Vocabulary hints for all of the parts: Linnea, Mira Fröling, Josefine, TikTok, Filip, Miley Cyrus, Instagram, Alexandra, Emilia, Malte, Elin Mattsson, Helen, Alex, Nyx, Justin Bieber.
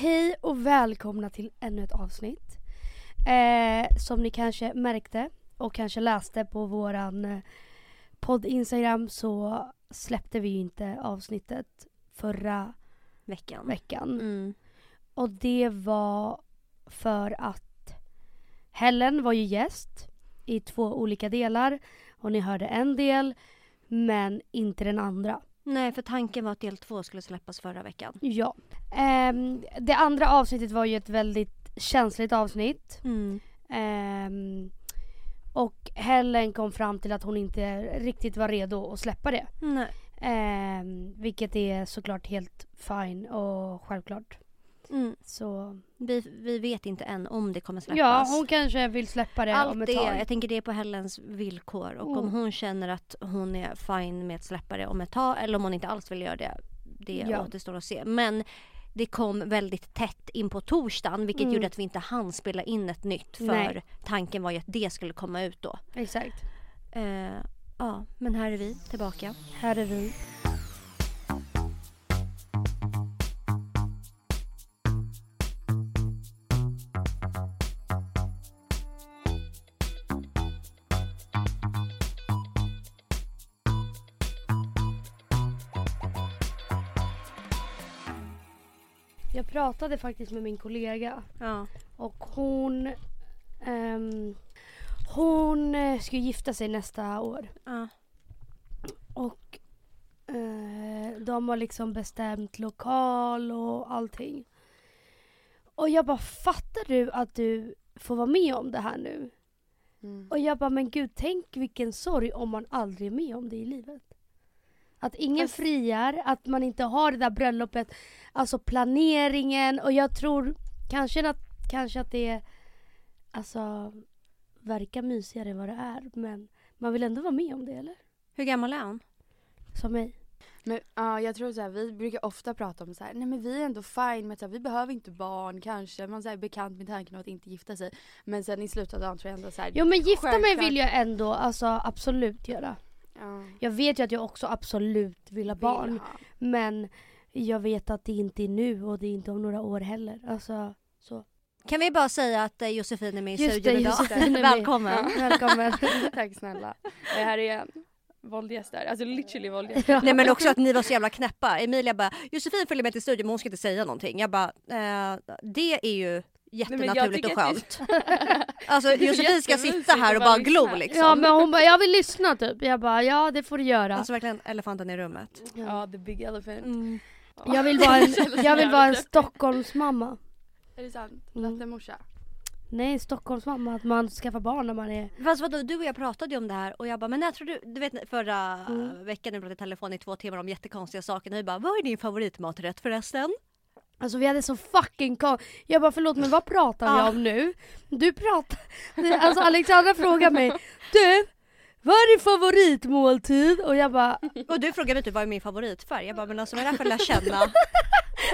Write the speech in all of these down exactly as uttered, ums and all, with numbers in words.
Hej och välkomna till ännu ett avsnitt. Eh, som ni kanske märkte och kanske läste på våran podd Instagram så släppte vi ju inte avsnittet förra veckan. veckan. Mm. Och det var för att Helen var ju gäst i två olika delar och ni hörde en del men inte den andra. Nej, för tanken var att del två skulle släppas förra veckan. Ja. Um, det andra avsnittet var ju ett väldigt känsligt avsnitt. Mm. Um, och Helen kom fram till att hon inte riktigt var redo att släppa det. Nej. Um, vilket är såklart helt fine och självklart. Mm. Så vi, vi vet inte än om det kommer släppas. Ja, hon kanske vill släppa det. Allt om ett det, tag. Jag tänker det är på Helens villkor. Och mm. om hon känner att hon är fine med att släppa det om ett tag, eller om hon inte alls vill göra det, det ja. återstår att se. Men det kom väldigt tätt in på torsdagen, vilket mm. gjorde att vi inte hann spela in ett nytt. För Nej. tanken var ju att det skulle komma ut då. Exakt. uh, Ja, men här är vi tillbaka. Här är vi. Jag pratade faktiskt med min kollega. Ja. Och hon um, hon skulle gifta sig nästa år. Ja. Och uh, de har liksom bestämt lokal och allting. Och jag bara, fattar du att du får vara med om det här nu? Mm. Och jag bara, men gud, tänk vilken sorg om man aldrig är med om det i livet. Att ingen Fast... friar, att man inte har det där bröllopet, alltså planeringen. Och jag tror kanske att, kanske att det alltså verkar mysigare än vad det är. Men man vill ändå vara med om det, eller? Hur gammal är hon? Som mig. Men ja, uh, jag tror så här, vi brukar ofta prata om så här, nej men vi är ändå fine med att vi behöver inte barn kanske. Man så här, är bekant med tanken om att inte gifta sig. Men sen i slutändan tror jag ändå så här. Jo, men gifta självklart. mig vill jag ändå alltså absolut göra. Ja. Jag vet ju att jag också absolut vill ha barn. Vill ha. Men jag vet att det inte är nu och det är inte om några år heller. Alltså, så. Kan vi bara säga att Josefine är med i studion idag? Välkommen. Ja, välkommen. Tack snälla. Det här är en våldgäster. Alltså literally våldgäster. Ja. Nej, men också att ni var så jävla knäppa. Emilia bara, Josefine följer med till studion men hon ska inte säga någonting. Jag bara, eh, det är ju... jättenaturligt och skönt. Alltså Josefine ska sitta här och bara glo liksom. Ja, men hon bara, jag vill lyssna typ. Jag bara, ja det får du göra. Alltså verkligen elefanten i rummet. Ja, the big elephant. Mm. Oh. Jag vill vara en, jag vill vara en Stockholmsmamma. Är det sant? Lattemorsa? Mm. Nej, Stockholmsmamma. Att man skaffar barn när man är... Fast vadå, du och jag pratade ju om det här. Och jag bara, men när tror du... Du vet förra mm. veckan när vi pratade i telefon i två timmar om jättekonstiga saker. Och jag bara, vad är din favoritmaträtt förresten? Alltså vi hade så fucking... Kom- jag bara, förlåt, men vad pratar vi ah. om nu? Du pratar... Alltså Alexandra frågar mig, du, vad är din favoritmåltid? Och jag bara... Och du frågade inte, vad är min favoritfärg? Jag bara, men alltså vad är det för lär känna?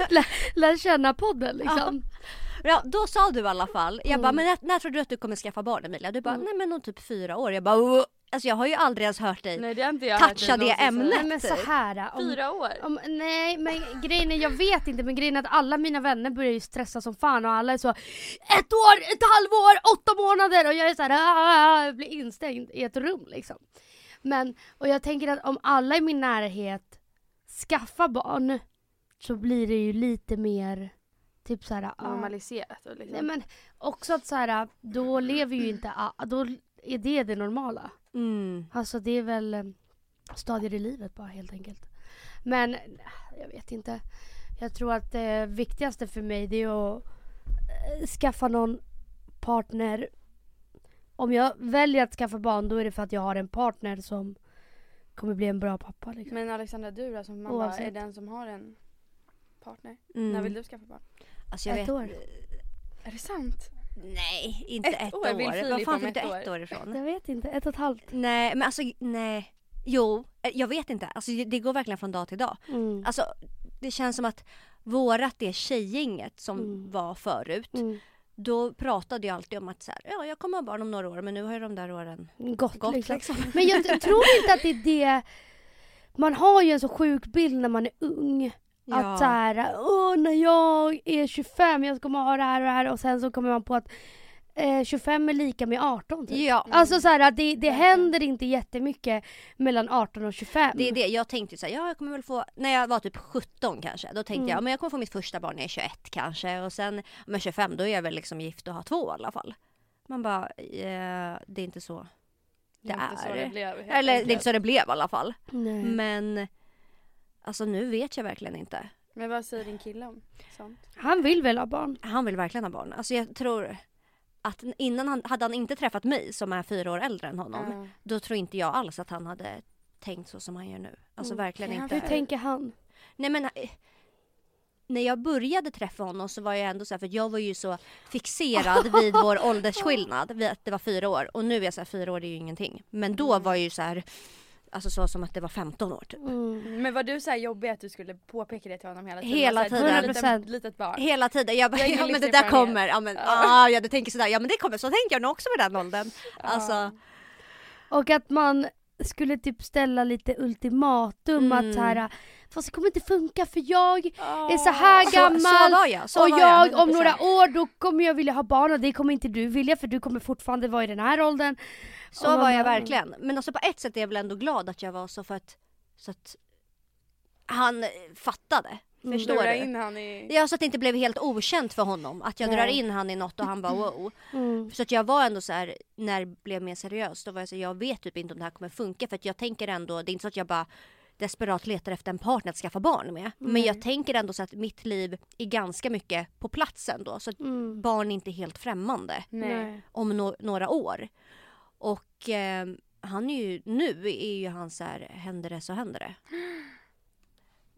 lär, lär känna podden liksom. Ah. Ja, då sa du i alla fall. Jag mm. bara, men när, när tror du att du kommer skaffa barn, Emilia? Du bara, mm. nej men nog typ fyra år. Jag bara... Åh. Alltså jag har ju aldrig ens hört dig nej, det inte jag toucha hört det, det ämnet. Nej, men så här, om, Fyra år? Om, nej, men grejen är, jag vet inte, men grejen är att alla mina vänner börjar ju stressa som fan och alla är så, ett år, ett halvår, åtta månader och jag är så här, jag blir instängd i ett rum liksom. Men, och jag tänker att om alla i min närhet skaffar barn så blir det ju lite mer... typ så här normaliserat och liksom. Nej, men också att så här, då lever ju inte, då är det det normala. Mm. Alltså det är väl stadier i livet bara helt enkelt. Men jag vet inte. Jag tror att det viktigaste för mig det är att skaffa någon partner. Om jag väljer att skaffa barn då är det för att jag har en partner som kommer bli en bra pappa liksom. Men Alexandra, du då som mamma Oavsett. är den som har en partner. Mm. När vill du skaffa barn? Alltså jag ett vet... år. Är det sant? Nej, inte ett, ett år. år. Vill Vad fan fick du ett år ifrån? Jag vet inte, ett och ett halvt. Nej, men alltså, nej. Jo, jag vet inte. Alltså, det går verkligen från dag till dag. Mm. Alltså, det känns som att vårat det tjejgänget som mm. var förut, mm. då pratade jag alltid om att så här, ja, jag kommer ha barn om några år, men nu har ju de där åren gått. gått liksom. Liksom. Men jag tror inte att det är det. Man har ju en så sjuk bild när man är ung. Ja. Att så här, åh, när jag är tjugofem jag kommer ha det här och det här, och sen så kommer man på att eh, tjugofem är lika med arton typ. Ja. Mm. Alltså så här, det, det händer inte jättemycket mellan arton och tjugofem. Det är det, jag tänkte så här, ja, jag kommer väl få, när jag var typ sjutton kanske, då tänkte mm. jag, men jag kommer få mitt första barn när jag är tjugoett kanske, och sen om jag är tjugofem då är jag väl liksom gift och har två i alla fall. Man bara, eh, det är inte så det, det är. Inte så det blev, eller enkelt. Det är inte så det blev i alla fall. Nej. Men alltså nu vet jag verkligen inte. Men vad säger din kille om sånt? Han vill väl ha barn? Han vill verkligen ha barn. Alltså jag tror att innan han, hade han inte träffat mig som är fyra år äldre än honom. Mm. Då tror inte jag alls att han hade tänkt så som han gör nu. Alltså mm. verkligen inte. Hur tänker han? Nej men... När jag började träffa honom så var jag ändå så här, för jag var ju så fixerad vid vår åldersskillnad. Vid att det var fyra år. Och nu är jag så här, fyra år är ju ingenting. Men då var jag ju så här... Alltså så som att det var femton år typ. Mm. Men var du så här jobbig att du skulle påpeka det till honom hela tiden? Hela tiden. Alltså, lite, litet barn. Hela tiden. Jag bara, jag ja men det där kommer. Ja men, ah, ja, du tänker sådär. Ja men det kommer. Så tänker jag nog också på den åldern. Alltså. Och att man skulle typ ställa lite ultimatum. Mm. Att så här... Fast det kommer inte funka för jag är så här gammal. Så, så var jag, så och jag, var jag om några år då kommer jag vilja ha barn och det kommer inte du vilja för du kommer fortfarande vara i den här åldern. Så man, var jag verkligen. Men alltså på ett sätt är jag väl ändå glad att jag var så för att, så att han fattade. Mm. Förstår du? In han i... Ja, så att det inte blev helt okänt för honom. Att jag Nej. drar in han i något och han bara wow. Mm. Så att jag var ändå så här, när det blev mer seriöst då var jag så här, jag vet typ inte om det här kommer funka för att jag tänker ändå, det är inte så att jag bara desperat letar efter en partner att skaffa barn med. Mm. Men jag tänker ändå så att mitt liv är ganska mycket på platsen då. Så att mm. barn är inte helt främmande. Nej. Om no- några år. Och eh, han är ju, nu är ju han så här, händer det så händer det.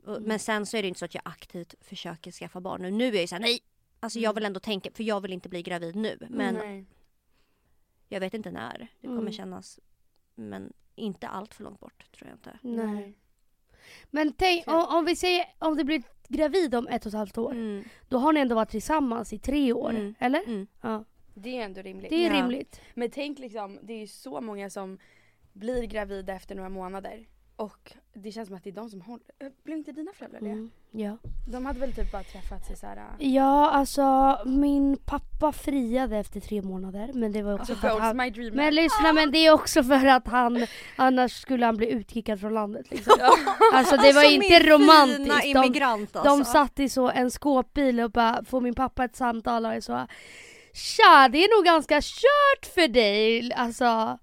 Mm. Men sen så är det inte så att jag aktivt försöker skaffa barn. Nu, nu är jag ju så här, nej! Alltså jag vill ändå tänka, för jag vill inte bli gravid nu. Men nej. Jag vet inte när. Det kommer mm. kännas, men inte allt för långt bort tror jag inte. Nej. Men tänk, om, om vi säger om det blir gravid om ett och ett halvt år mm. då har ni ändå varit tillsammans i tre år mm. eller? Mm. Ja. Det är ändå rimligt. Det är ja. rimligt. Men tänk liksom, det är ju så många som blir gravida efter några månader och det känns som att det är de som håller. Blev inte dina föräldrar det? Mm. Ja. De hade väl typ bara träffat sig så här. Ja, alltså min pappa friade efter tre månader, men det var också alltså, för han, men lyssna, men det är också för att han annars skulle han bli utkickad från landet liksom. Alltså det var alltså, inte romantiskt. Immigrant, de, alltså. de satt i så en skåpbil och bara får min pappa ett samtal och så. Tja, det är nog ganska kört för dig alltså.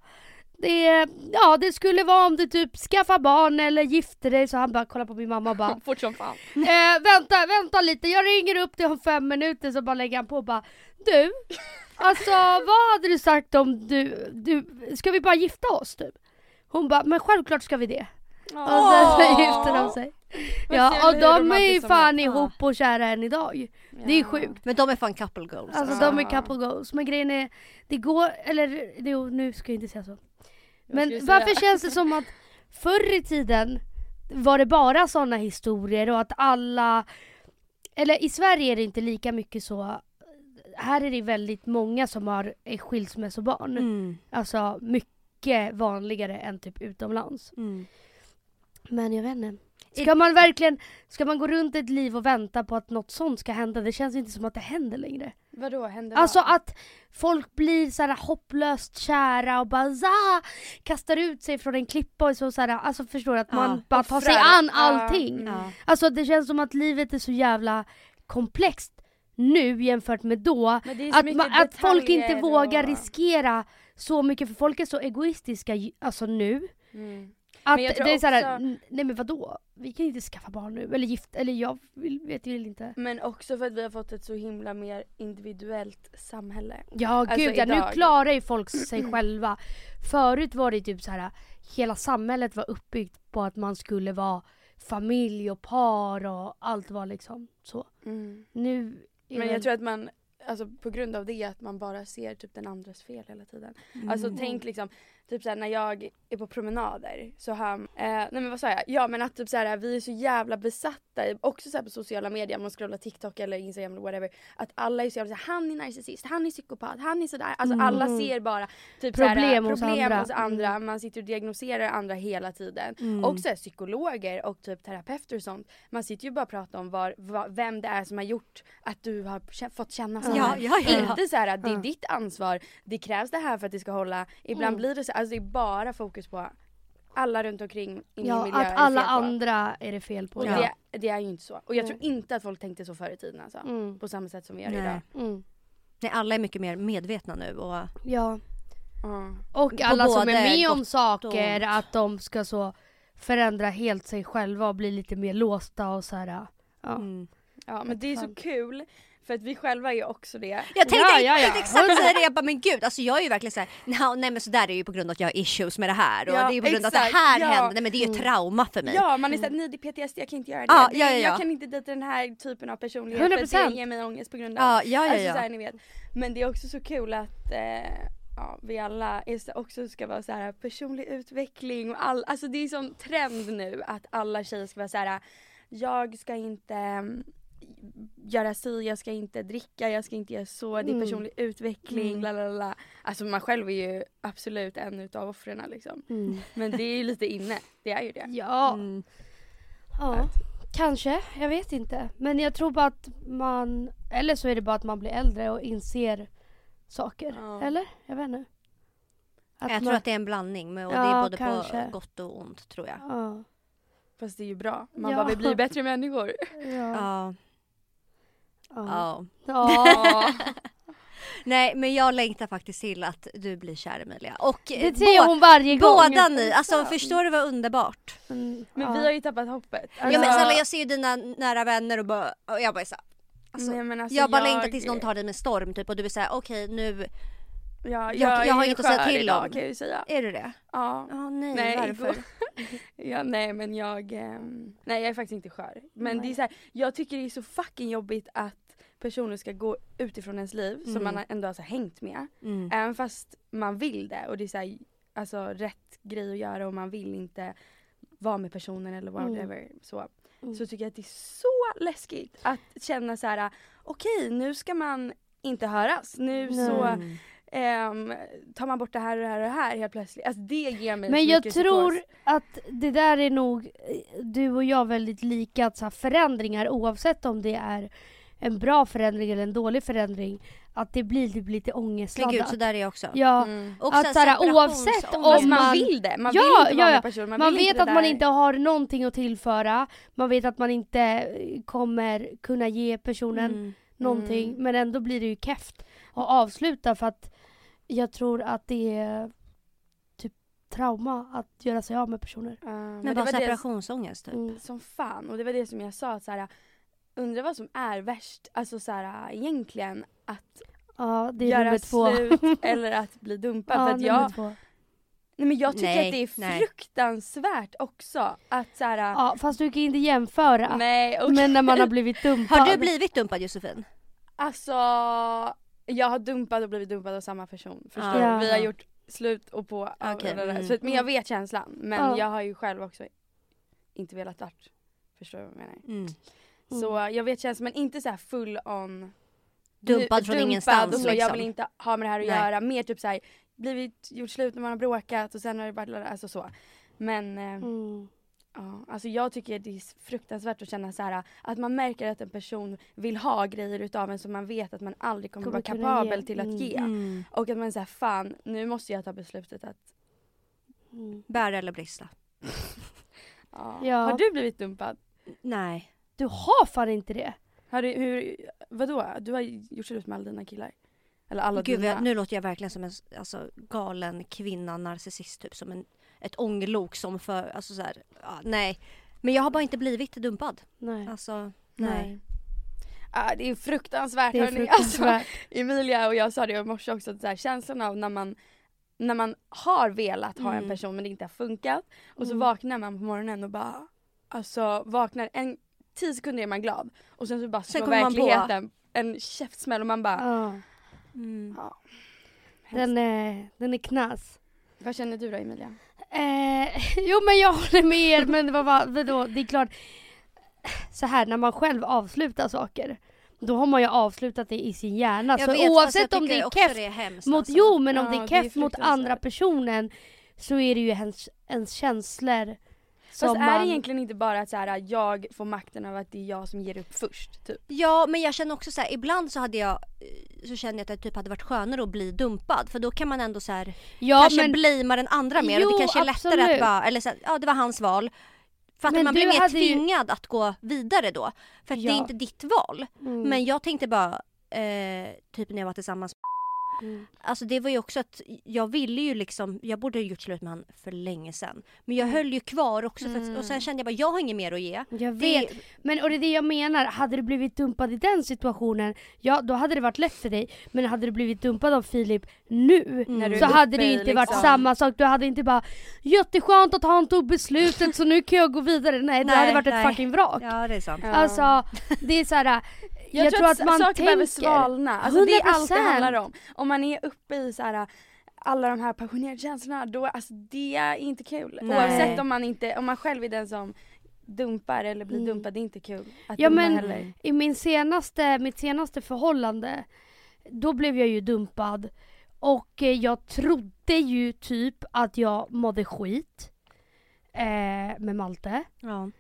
Det, ja, det skulle vara om du typ skaffar barn eller gifter dig. Så han bara kollar på min mamma och bara fort som fan. Eh, vänta, vänta lite, jag ringer upp dig om fem minuter. Så bara lägger han på och bara du, alltså vad hade du sagt om du, du ska vi bara gifta oss typ? Hon bara, men självklart ska vi det. Åh. Och sen så gifter de sig. Ja, och de är ju fan ihop och kära än idag. Ja. Det är sjukt. Men de är fan couple goals. Alltså ja. de är couple goals. Men grejen är, det går, eller jo, nu ska jag inte säga så. Men varför känns det som att förr i tiden var det bara sådana historier och att alla, eller i Sverige är det inte lika mycket så, här är det väldigt många som har skilsmässobarn. Mm. Alltså mycket vanligare än typ utomlands. Mm. Men jag vet inte. Ska man verkligen, ska man gå runt ett liv och vänta på att något sånt ska hända? Det känns inte som att det händer längre. Vadå händer? Alltså att folk blir så här hopplöst kära och bara zaha, kastar ut sig från en klippa och så, så här, alltså förstår att man ja. bara tar sig an allting. Ja. Ja. Alltså det känns som att livet är så jävla komplext nu jämfört med då. Att, man, att folk inte vågar och... riskera så mycket, för folk är så egoistiska alltså nu. Mm. Att men jag tror det är så här, också... nej men vadå? Vi kan inte skaffa barn nu, eller gift, eller jag vill, vet väl inte. Men också för att vi har fått ett så himla mer individuellt samhälle. Ja alltså gud, ja, nu klarar ju folk sig själva. Förut var det typ så här, hela samhället var uppbyggt på att man skulle vara familj och par och allt var liksom så. Mm. Nu men jag väl... tror att man alltså på grund av det att man bara ser typ den andras fel hela tiden. Mm. Alltså tänk liksom typ så här, när jag är på promenader så hör eh, nej men vad sa jag? Ja men att typ så här, vi är så jävla besatta också så här, på sociala medier, man scrollar TikTok eller Instagram eller whatever, att alla är så jävla så här, han är narcissist, han är psykopat, han är så där. Alltså mm. alla ser bara typ problem, så här, problem hos andra. Hos andra. Mm. Man sitter och diagnoserar andra hela tiden. Mm. Och så här, psykologer och typ terapeuter och sånt. Man sitter ju bara och pratar om var, var, vem det är som har gjort att du har kä- fått känna så här. Ja, ja, ja. Inte så här att det är ditt ansvar. Det krävs det här för att det ska hålla. Ibland mm. blir det så, alltså det är bara fokus på alla runt omkring i ja, miljö. Att alla andra är det fel på. Ja. Det, det är ju inte så. Och jag mm. tror inte att folk tänkte så förr i tiden alltså. Mm. På samma sätt som vi gör Nej. idag. Mm. Nej, alla är mycket mer medvetna nu. Och... Ja. Mm. Och alla som är med om saker, och... att de ska så förändra helt sig själva och bli lite mer låsta och så här. Ja, mm. ja men det är så kul. För att vi själva är också det. Jag tänkte ja, ja, ja. exakt så här, jag bara, men gud, alltså jag är ju verkligen så här, no, nej men så där är ju på grund av att jag har issues med det här. Och ja, det är ju på grund exakt, av att det här ja. händer, nej men det är ju mm. trauma för mig. Ja, man är så här, nej det är P T S D, jag kan inte göra det. Ah, det ja, ja, ja. Jag kan inte dejta den här typen av personlighet hundra procent. För det ger mig ångest på grund av. Ah, ja, ja, alltså, ja. Så här, ni vet. Men det är också så kul att... Eh, ja, vi alla också ska vara så här personlig utveckling och all, alltså det är sån trend nu att alla tjejer ska vara så här, jag ska inte göra si, jag ska inte dricka, jag ska inte göra så, mm. det är personlig utveckling, mm. la la la. Alltså man själv är ju absolut en utav offren liksom. Mm. Men det är ju lite inne, det är ju det. Ja. Mm. Ja, att. Kanske, jag vet inte, men jag tror bara att man, eller så är det bara att man blir äldre och inser saker, ja. Eller? Jag vet inte. Att jag man... tror att det är en blandning. Men, och ja, det är både kanske. På gott och ont, tror jag. Ja. Fast det är ju bra. Man ja. bara, vi blir bättre människor. Ja. Ja. Ja. Nej, men jag längtar faktiskt till att du blir kär, Emilia. Och det säger bo- hon varje gång. Båda ni. Alltså, ja. förstår du vad underbart? Mm. Men ja. vi har ju tappat hoppet. Alltså... Ja, men snälla, jag ser ju dina nära vänner och, bara, och jag bara så. Alltså, Nej, alltså jag bara jag... längtar tills någon tar dig med storm typ, och du vill säga okej okay, nu ja, jag, jag, jag har inget att säga till idag, om kan jag säga. Är du det? Ja. Oh, nej, nej, varför? ja, nej men jag eh... Nej jag är faktiskt inte skör. Men nej. Det är så här, jag tycker det är så fucking jobbigt att personer ska gå utifrån ens liv mm. som man ändå har så hängt med mm. även fast man vill det. Och det är så här, alltså, rätt grej att göra och man vill inte vara med personen eller whatever mm. så. Mm. Så tycker jag att det är så läskigt att känna så här: okej, okay, nu ska man inte höras. Nu Nej. så um, tar man bort det här och det här och det här helt plötsligt. Alltså det ger mig. Men jag tror support. Att det där är nog du och jag väldigt lika. Att så här, förändringar, oavsett om det är en bra förändring eller en dålig förändring, att det blir typ lite ångestladdat. Men gud, så där är jag också. Ja, mm. och att såhär, oavsett om man, man vill det. Man ja, vill inte vara ja, ja. person. Man, man vet att där. Man inte har någonting att tillföra. Man vet att man inte kommer kunna ge personen mm. någonting. Mm. Men ändå blir det ju keft att avsluta. För att jag tror att det är typ trauma att göra sig av med personer. Mm. Men det var separationsångest typ. Mm. Som fan. Och det var det som jag sa. Att såhär, undrar vad som är värst. Alltså såhär, egentligen att ja, det är göra slut eller att bli dumpad. Ja, för att jag, nej, men jag tycker nej, att det är nej. fruktansvärt också. Att så här, ja, fast du kan inte jämföra. Nej, okay. Men när man har blivit dumpad. Har du blivit dumpad, Josefine? Alltså, jag har dumpat och blivit dumpad av samma person. Förstår ja. Vi har gjort slut och på. Okay. Och mm. så, men jag vet känslan. Men ja. jag har ju själv också inte velat vart. Förstår du vad jag menar? Mm. Så mm. jag vet känslan, men inte så här full on... Dumpad från dumpad ingenstans. Och så, liksom. Jag vill inte ha med det här att Nej. göra. Mer typ så här, blivit gjort slut när man har bråkat och sen har det bara, alltså så. Men, mm. ja, alltså jag tycker det är fruktansvärt att känna så här, att man märker att en person vill ha grejer utav en som man vet att man aldrig kommer, kommer vara kapabel till att mm. ge. Mm. Och att man säger, fan, nu måste jag ta beslutet att... Mm. Bära eller brista. ja. Ja. Har du blivit dumpad? Nej. Du har fan inte det. Har du, hur, vadå? Du har gjort slut med alla dina killar. Eller alla Gud, dina. Jag, nu låter jag verkligen som en alltså, galen kvinna, narcissist typ. Som en, ett ångelok som för... Alltså, så här, ja, nej. Men jag har bara inte blivit dumpad. Nej. Alltså, nej. nej. Ah, det är fruktansvärt. Det är fruktansvärt. Alltså, Emilia och jag sa det i morse också. Så här, känslan av när man... När man har velat ha mm. en person men det inte har funkat. Och så mm. vaknar man på morgonen och bara... Alltså vaknar en... tio sekunder är man glad. Och sen så bara slår verkligheten en käftsmäll och man bara... Ja. Mm. Ja. Den, är, den är knas. Vad känner du då, Emilia? Eh, jo, men jag håller med er. Men det, var bara, då, det är klart... Så här, när man själv avslutar saker... Då har man ju avslutat det i sin hjärna. Jag så vet, oavsett om det är keff mot... Alltså. Jo, men om ja, det är keff mot andra personen... Så är det ju ens, ens känslor... Fast man... är det egentligen inte bara att så här, jag får makten av att det är jag som ger upp först? Typ. Ja, men jag känner också så här, ibland så hade jag så kände jag att det typ hade varit skönare att bli dumpad. För då kan man ändå så här, ja, kanske men... blima den andra mer. Jo, och det kanske är absolut. Lättare att bara, eller så här, ja det var hans val. För att men man blir mer tvingad ju... att gå vidare då. För att ja. Det är inte ditt val. Mm. Men jag tänkte bara, eh, typ när jag var tillsammans med Mm. Alltså det var ju också att jag ville ju liksom, jag borde ha gjort slut med han för länge sedan. Men jag höll ju kvar också för att, och sen kände jag bara, jag har inget mer att ge. Jag vet, det... men och det är det jag menar. Hade du blivit dumpad i den situationen, ja då hade det varit lätt för dig. Men hade du blivit dumpad av Filip nu mm. så hade det ju inte varit liksom. Samma sak. Du hade inte bara, jätteskönt att han tog beslutet så nu kan jag gå vidare. Nej, nej det hade varit nej. Ett fucking vrak. Ja det är sant. Alltså det är såhär. Jag, jag tror att, att man saker behöver svalna. Alltså, det är allt det handlar om. Om man är uppe i så här, alla de här passionerade känslorna, då, alltså, det är inte kul. Nej. Oavsett om man, inte, om man själv är den som dumpar eller blir mm. dumpad, det är inte kul. Att ja, men heller. I min senaste, mitt senaste förhållande, då blev jag ju dumpad. Och eh, jag trodde ju typ att jag mådde skit eh, med Malte. Ja.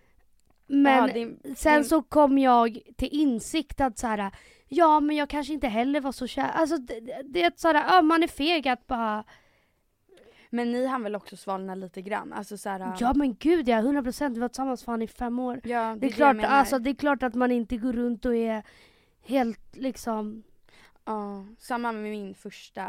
Men ja, det, sen det... så kom jag till insikt att så här, ja men jag kanske inte heller var så kär. Alltså det, det är så här, ja, man är feg att bara... Men ni har väl också svalna lite grann? Alltså så här, ja men gud, jag hundra procent vi var tillsammans fan i fem år. Ja, det, det, är klart, det, alltså, det är klart att man inte går runt och är helt liksom... Ja, samma med min första...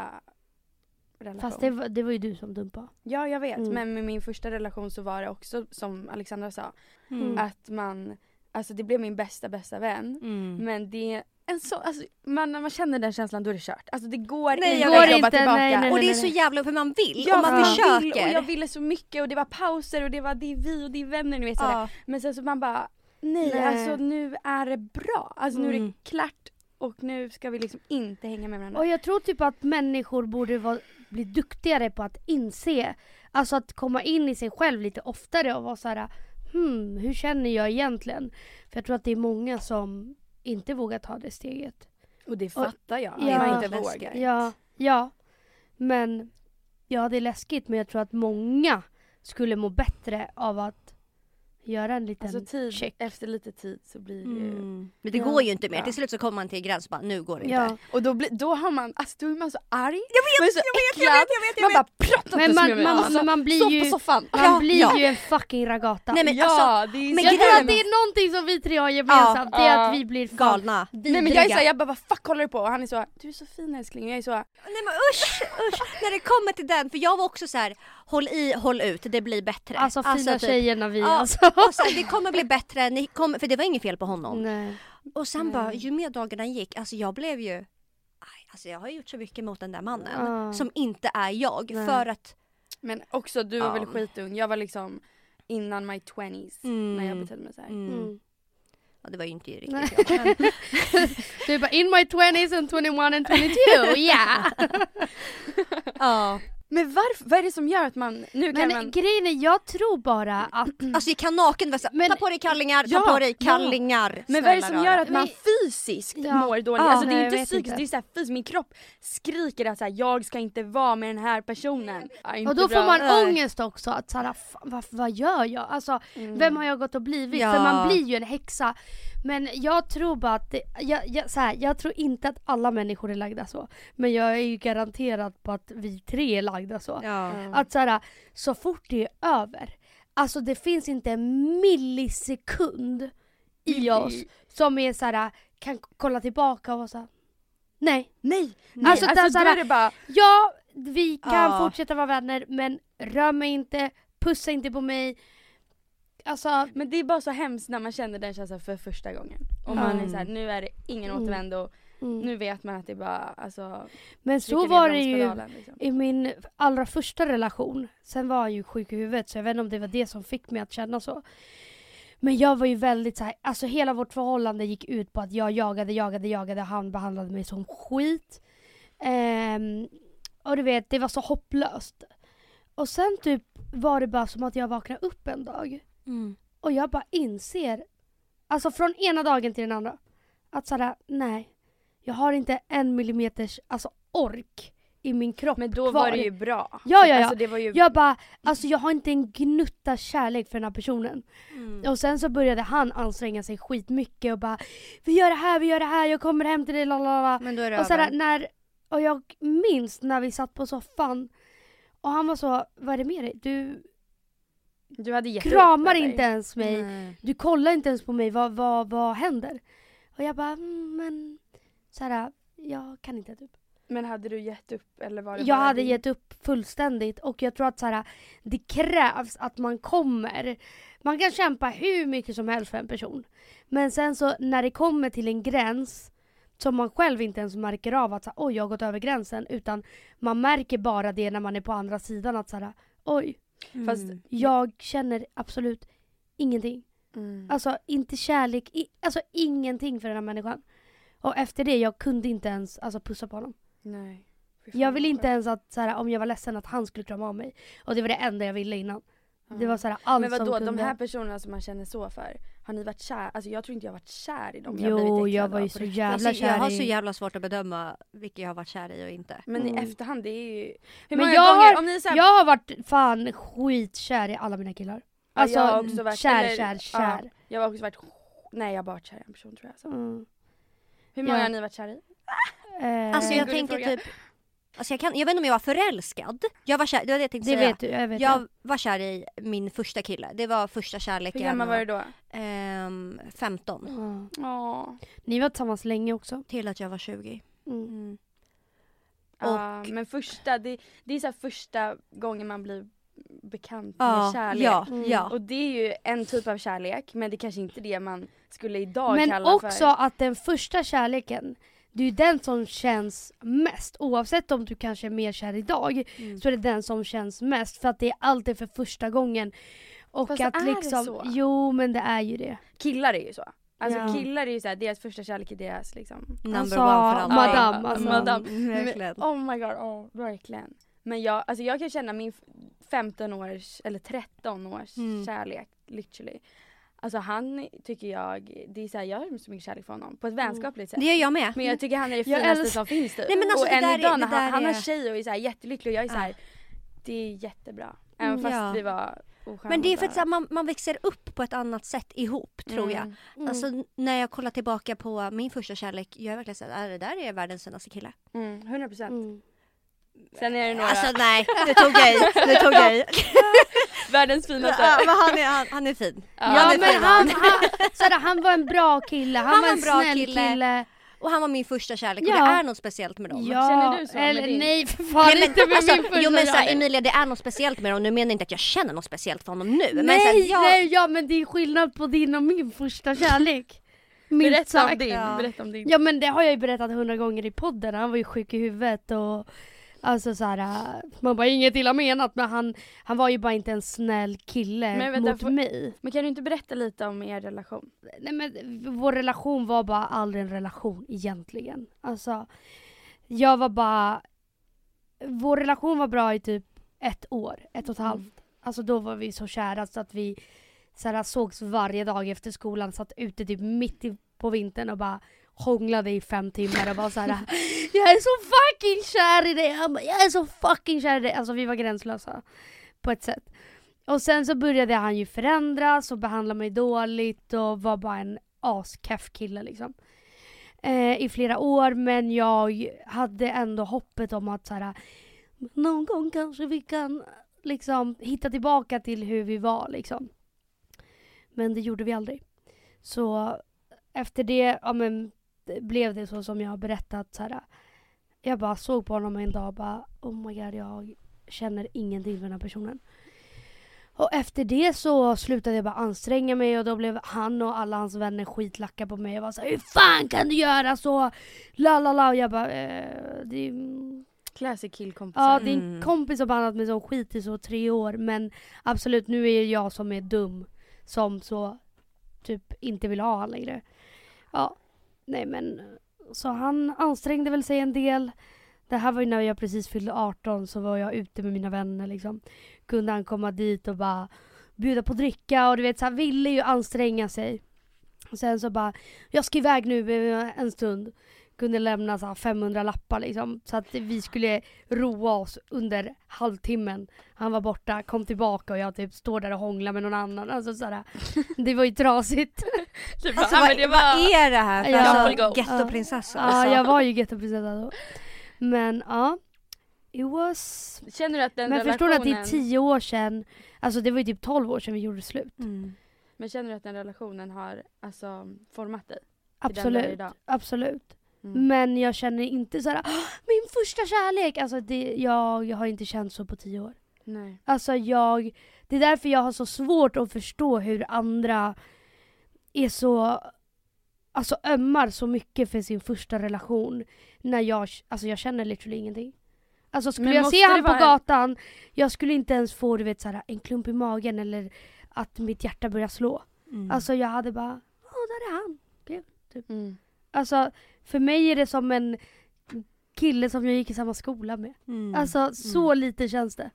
relation. Fast det var, det var ju du som dumpade. Ja, jag vet. Mm. Men med min första relation så var det också, som Alexandra sa, mm. att man, alltså det blev min bästa, bästa vän. Mm. Men det är en så, alltså man, när man känner den känslan då är det kört. Alltså det går, nej, det går inte att jobba tillbaka. Nej, nej, nej, och det är så jävla för man vill. Ja, och man försöker. Vill, och jag ville så mycket och det var pauser och det var det är vi och det är vänner, ni vet så ja. Men sen så man bara, nej, nej, alltså nu är det bra. Alltså mm. nu är det klart. Och nu ska vi liksom inte hänga med varandra. Och jag tror typ att människor borde vara, bli duktigare på att inse. Alltså att komma in i sig själv lite oftare och vara så här, hmm, hur känner jag egentligen? För jag tror att det är många som inte vågar ta det steget. Och det fattar och, jag. Ja, man inte vågar. Ja, ja, men ja, det är läskigt. Men jag tror att många skulle må bättre av att göra en liten alltså tid, check. Efter lite tid så blir det mm. ju... Men det ja. Går ju inte mer. Till slut så kommer man till gräns och bara, nu går det ja. Inte. Och då, bli, då har man, alltså då är man så arg. Jag vet, jag vet, jag vet, jag vet. Man bara pratar men man, man, alltså, man blir ju, man ja. Blir ja. Ju en fucking ragata. Nej men ja, alltså, det är, men jag tror att det är någonting som vi tre har gemensamt. Ja, det är ja. Att vi blir fan, galna. Nej men jag är så här, jag bara, vad fuck håller du på? Och han är så här, du är så fin älskling. Och jag är så här, nej men usch, usch. När det kommer till den, för jag var också så här, håll i, håll ut, det blir bättre. Alltså fina tjejerna vi, alltså. Och sen, det kommer bli bättre, ni kommer, för det var inget fel på honom. Nej. Och sen Nej. Bara, ju mer dagarna gick, alltså jag blev ju, aj, alltså jag har gjort så mycket mot den där mannen uh. som inte är jag. Nej. För att... Men också, du var um. väl skitung, jag var liksom innan my twenties mm. när jag betedde mig så här. Mm. Mm. Ja, det var ju inte riktigt jag. Du bara, in my twenties and twenty-one and twenty-two, ja! Yeah. Ja. uh. Men varför, vad är det som gör att man... Nu kan men man... grejen är, jag tror bara att... Alltså det kan naken vara så, ta på dig kallingar, ja, ta på dig kallingar. Ja. Men vad är det som gör att man fysiskt ja. Mår dåligt? Ja, alltså nej, det är inte psykiskt, inte. Det är så här fysiskt. Min kropp skriker att så här, jag ska inte vara med den här personen. Ja, och då bra. Får man nej. Ångest också. Att så här, vad, vad gör jag? Alltså, mm. vem har jag gått och blivit? Ja. För man blir ju en häxa. Men jag tror bara att... Det, jag, jag, så här, jag tror inte att alla människor är lagda så. Men jag är ju garanterad på att vi tre är lagda. Så. Ja. Att så här, så fort det är över, alltså det finns inte en millisekund i oss som är så här, kan kolla tillbaka och så här, nej, nej, nej. Alltså, alltså, alltså så här, bara... ja, vi kan ja. Fortsätta vara vänner, men rör mig inte, pussa inte på mig. Alltså, men det är bara så hemskt när man känner den känslan för första gången. Och man mm. är så här, nu är det ingen återvändo. Mm. Nu vet man att det bara... Alltså, men så var det ju liksom. I min allra första relation. Sen var jag ju sjuk i huvudet, så jag vet inte om det var det som fick mig att känna så. Men jag var ju väldigt så här, alltså hela vårt förhållande gick ut på att jag jagade, jagade, jagade. Han behandlade mig som skit. Ehm, och du vet, det var så hopplöst. Och sen typ var det bara som att jag vaknade upp en dag. Mm. Och jag bara inser, alltså från ena dagen till den andra, att sådär, nej. Jag har inte en millimeters, alltså ork i min kropp. Men då kvar. Var det ju bra. Ja, ja, ja. Alltså, det var ju... Jag bara, alltså jag har inte en gnutta kärlek för den här personen. Mm. Och sen så började han anstränga sig skitmycket och bara, vi gör det här, vi gör det här, jag kommer hem till dig, lalala. Men då är det och sådär, när, och jag minns när vi satt på soffan och han var så, vad är det med dig? Du... Du hade kramar inte ens mig. Nej. Du kollar inte ens på mig. Vad, vad, vad händer? Och jag bara, men såhär, jag kan inte typ. Men hade du gett upp? Eller var det jag hade din... gett upp fullständigt. Och jag tror att såhär, det krävs att man kommer. Man kan kämpa hur mycket som helst för en person. Men sen så när det kommer till en gräns som man själv inte ens märker av att såhär, oj, jag har gått över gränsen. Utan man märker bara det när man är på andra sidan att såhär, oj. Mm. Fast jag känner absolut ingenting. Mm. Alltså inte kärlek, i, alltså ingenting för den här människan. Och efter det jag kunde inte ens alltså pussa på honom. Nej. Jag ville inte ens att så här, om jag var ledsen att han skulle krama av mig. Och det var det enda jag ville innan. Mm. Det var så här allt. Men vadå, kunde... de här personerna som man känner så för, har ni varit kär? Alltså jag tror inte jag har varit kär i dem. Jo, jag, jag var ju så jävla kär alltså, jag har så jävla svårt att bedöma vilka jag har varit kär i och inte. Men mm. i efterhand, det är ju... Hur men jag, gånger, har, om ni så här... jag har varit fan skitkär i alla mina killar. Alltså ja, jag har också varit, kär, eller, kär, kär. Ja, jag har också varit... Nej, jag har bara varit kär i en person tror jag. Så. Mm. Hur många ja. har ni varit kär i? Äh, alltså jag tänker fråga. typ... Alltså jag, kan, jag vet inte om jag var förälskad. Jag var kär, det var det jag tänkte det säga. Vet du, jag vet jag det. var kär i min första kille. Det var första kärleken. Hur gammal var du då? Ehm, femton. Mm. Oh. Ni var tillsammans länge också. Till att jag var tjugo. Mm. Mm. Och, ja, men första, det, det är så här första gången man blir bekant med ja, kärlek. Ja, mm. ja. Och det är ju en typ av kärlek. Men det är kanske inte det man skulle idag men kalla för. Men också att den första kärleken... Det är ju den som känns mest. Oavsett om du kanske är mer kär idag. Mm. Så är det den som känns mest. För att det är alltid för första gången. Och fast att är liksom, det så? Jo, men det är ju det. Killar är ju så. Alltså ja. killar är ju så här, deras första kärlek är deras liksom. Number alltså, one för alla. Madame. Alltså. Madame. Men, oh my god, oh, verkligen. Men jag, alltså jag kan känna min femton års eller tretton års mm. kärlek. Literally. Alltså han tycker jag, det är så här, jag har så mycket kärlek för honom. På ett vänskapligt sätt. Det gör jag med. Men jag tycker han är det finaste älsk... som finns typ. Nej, men alltså, och än idag när han, är... han har tjejer och är så här jättelycklig. Och jag är så här, ah. det är jättebra. Även fast ja. vi var oskämda. Men det är för att så här, man, man växer upp på ett annat sätt ihop, tror mm. jag. Mm. Alltså när jag kollar tillbaka på min första kärlek. Jag är verkligen så här, det där är världens finaste kille. Mm, hundra procent. Mm. Sen är det några... Alltså nej, det tog jag i. Det tog jag i. Världens finaste. Ja, men han är, han, han är fin. Ja, han är men fin, han, han, sådär, han var en bra kille. Han, han var en bra snäll kille. kille. Och han var min första kärlek. Ja. Och det är något speciellt med dem. Ja. Känner du så? Eller, med din... Nej, för fan nej, men, inte med alltså, min första jo, men såhär, Emilia, det är något speciellt med dem. Nu menar jag inte att jag känner något speciellt för honom nu. Men, nej, såhär, jag... nej ja, men det är skillnad på din och min första kärlek. Min berätta sak. om din. Ja. Berätta om din. Ja, men det har jag ju berättat hundra gånger i podden. Han var ju sjuk i huvudet och... Alltså såhär, man bara inget illa menat, men han, han var ju bara inte en snäll kille men vänta, mot för, mig. Men kan du inte berätta lite om er relation? Nej, men vår relation var bara aldrig en relation egentligen. Alltså, jag var bara, vår relation var bra i typ ett år, ett och ett mm. halvt. Alltså då var vi så kära så att vi såhär, sågs varje dag efter skolan, satt ute typ mitt i, på vintern och bara... hånglade i fem timmar och bara såhär jag är så fucking kär i dig. Han bara, jag är så fucking kär i dig. Alltså vi var gränslösa på ett sätt. Och sen så började han ju förändras och behandla mig dåligt och var bara en askeff kille liksom. Eh, I flera år, men jag hade ändå hoppet om att såhär någon gång kanske vi kan liksom hitta tillbaka till hur vi var liksom. Men det gjorde vi aldrig. Så efter det, ja men blev det så som jag har berättat. Så här, jag bara såg på honom en dag och bara, oh my god, jag känner ingenting för den här personen. Och efter det så slutade jag bara anstränga mig och då blev han och alla hans vänner skitlacka på mig. Jag var så här, hur fan kan du göra så? Lalala, och jag bara, eh, det är... Classic killkompisar. Ja, din mm. kompis har behandlat mig som skit i så tre år. Men absolut, nu är jag som är dum som så typ inte ville ha längre. Ja, nej men så han ansträngde väl sig en del. Det här var ju när jag precis fyllde arton, så var jag ute med mina vänner liksom. Kunde han komma dit och bara bjuda på dricka och du vet så han ville ju anstränga sig. Och sen så bara, jag ska iväg nu en stund. Kunde lämna så här femhundra lappar liksom. Så att vi skulle roa oss under halvtimmen. Han var borta, kom tillbaka och jag typ står där och hånglar med någon annan. Alltså så där. Det var ju trasigt. Typ, alltså, vad, det var... vad är det här för ja, gettoprinsessa? Ja, alltså. Jag var ju gettoprinsessa då. Men ja, it was... Känner du att den Men relationen... förstår du att det är tio år sedan, alltså det var ju typ tolv år sedan vi gjorde slut. Mm. Men känner du att den relationen har alltså, format dig? Absolut, absolut. Mm. Men jag känner inte så här min första kärlek. Alltså det, jag, jag har inte känt så på tio år. Nej. Alltså jag, det är därför jag har så svårt att förstå hur andra är så, alltså ömmar så mycket för sin första relation. När jag, alltså jag känner literally ingenting. Alltså skulle Men jag se han vara... på gatan, jag skulle inte ens få du vet, så här, en klump i magen eller att mitt hjärta börjar slå. Mm. Alltså jag hade bara, åh där är han. Okay, typ. Mm. Alltså för mig är det som en kille som jag gick i samma skola med. Mm. Alltså så mm. lite känns det.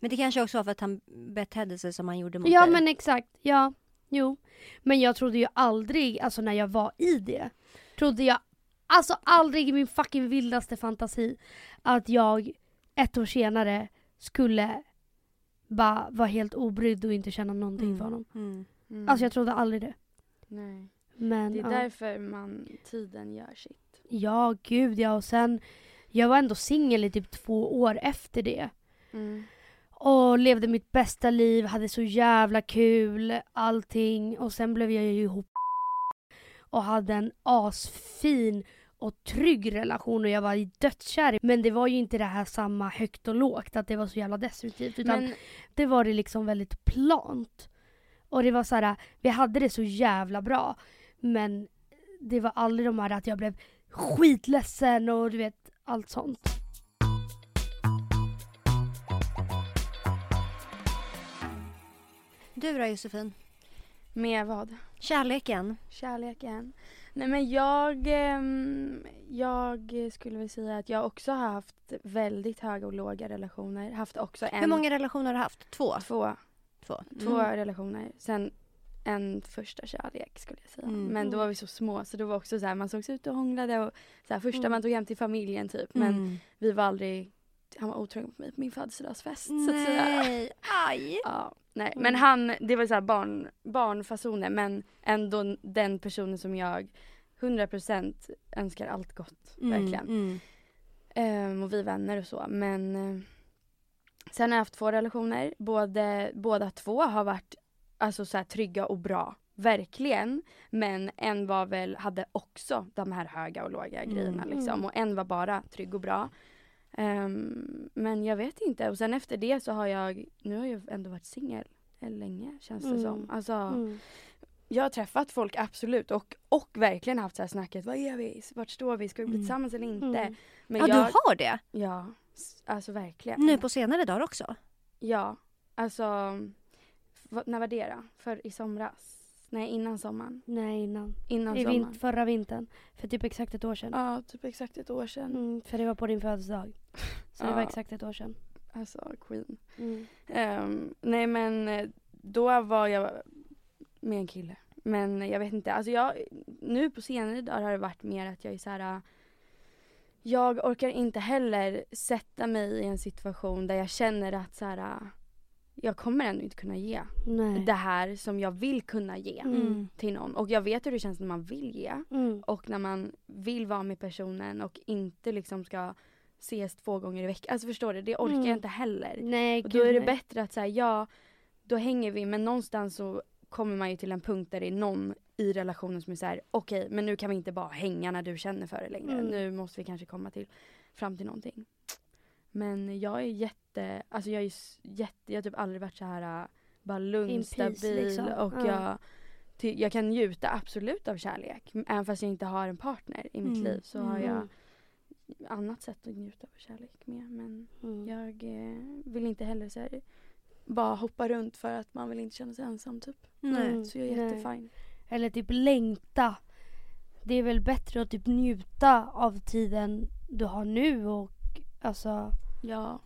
Men det kanske också var för att han betedde sig som han gjorde mot Ja dig. Men exakt, ja, jo. Men jag trodde ju aldrig, alltså när jag var i det, trodde jag alltså aldrig i min fucking vildaste fantasi att jag ett år senare skulle bara vara helt obrydd och inte känna någonting mm. för honom. Mm. Mm. Alltså jag trodde aldrig det. Nej. Men, det är ja. därför man tiden gör sitt. Ja, gud ja. Och sen, jag var ändå singel i typ två år efter det. Mm. Och levde mitt bästa liv. Hade så jävla kul. Allting. Och sen blev jag ju ihop. Och hade en asfin och trygg relation. Och jag var dödskär. Men det var ju inte det här samma högt och lågt. Att det var så jävla destruktivt. Utan Men... det var det liksom väldigt plant. Och det var så här, vi hade det så jävla bra. Men det var aldrig de här att jag blev skitledsen och du vet, allt sånt. Du då, Josefin? Med vad? Kärleken. Kärleken. Nej men jag, jag skulle väl säga att jag också har haft väldigt höga och låga relationer. Haft också en... Hur många relationer har du haft? Två? Två. Två, Två mm. relationer. Sen en första kärlek skulle jag säga. Mm. Men då var vi så små. Så det var också så här, man sågs ut och hånglade. Och så här, första mm. man tog hem till familjen typ. Men mm. vi var aldrig... Han var otrogen på mig på min födelsedagsfest. Nej, så att säga. Aj. Ja, nej. Men han, det var så här barn, barnfasoner. Men ändå den personen som jag hundra procent önskar allt gott. Mm. Verkligen. Mm. Um, och vi vänner och så. Men... Sen har jag haft två relationer. Både, båda två har varit alltså, så här, trygga och bra. Verkligen. Men en var väl, hade också de här höga och låga mm. grejerna. Liksom. Och en var bara trygg och bra. Um, men jag vet inte. Och sen efter det så har jag... Nu har jag ändå varit singel länge, känns det mm. som. Alltså, mm. jag har träffat folk, absolut. Och, och verkligen haft så här snacket. Vad är vi? Vart står vi? Ska vi bli tillsammans mm. eller inte? Mm. Men ja, jag, du har det? Ja. Alltså verkligen. Nu på senare dagar också? Ja, alltså v- när var det då? För i somras? Nej, innan sommaren. Nej, innan. Innan I sommaren. Vint- förra vintern. För typ exakt ett år sedan. Ja, typ exakt ett år sedan. Mm, för det var på din födelsedag. Så ja. Det var exakt ett år sedan. Alltså, queen. Mm. Um, nej, men då var jag med en kille. Men jag vet inte. Alltså jag, nu på senare dagar har det varit mer att jag är så här... Jag orkar inte heller sätta mig i en situation där jag känner att så här, jag kommer ändå inte kunna ge Nej. det här som jag vill kunna ge mm. till någon. Och jag vet hur det känns när man vill ge. Mm. Och när man vill vara med personen och inte liksom ska ses två gånger i veckan. Alltså förstår du, det orkar mm. jag inte heller. Nej, och då är det bättre att säga ja, då hänger vi. Men någonstans så kommer man ju till en punkt där det är någon i relationen som är så här, okej, okay, men nu kan vi inte bara hänga när du känner för det längre. Mm. Nu måste vi kanske komma till, fram till någonting. Men jag är jätte, alltså jag är jätte, jag har typ aldrig varit så här bara lugn, stabil liksom. Och mm. jag, ty, jag kan njuta absolut av kärlek. Även fast jag inte har en partner i mitt mm. liv så mm. har jag annat sätt att njuta av kärlek med. Men mm. jag eh, vill inte heller så här bara hoppa runt för att man vill inte känna sig ensam typ. Mm. Så jag är jättefin. Eller typ längta. Det är väl bättre att typ njuta av tiden du har nu och alltså ja.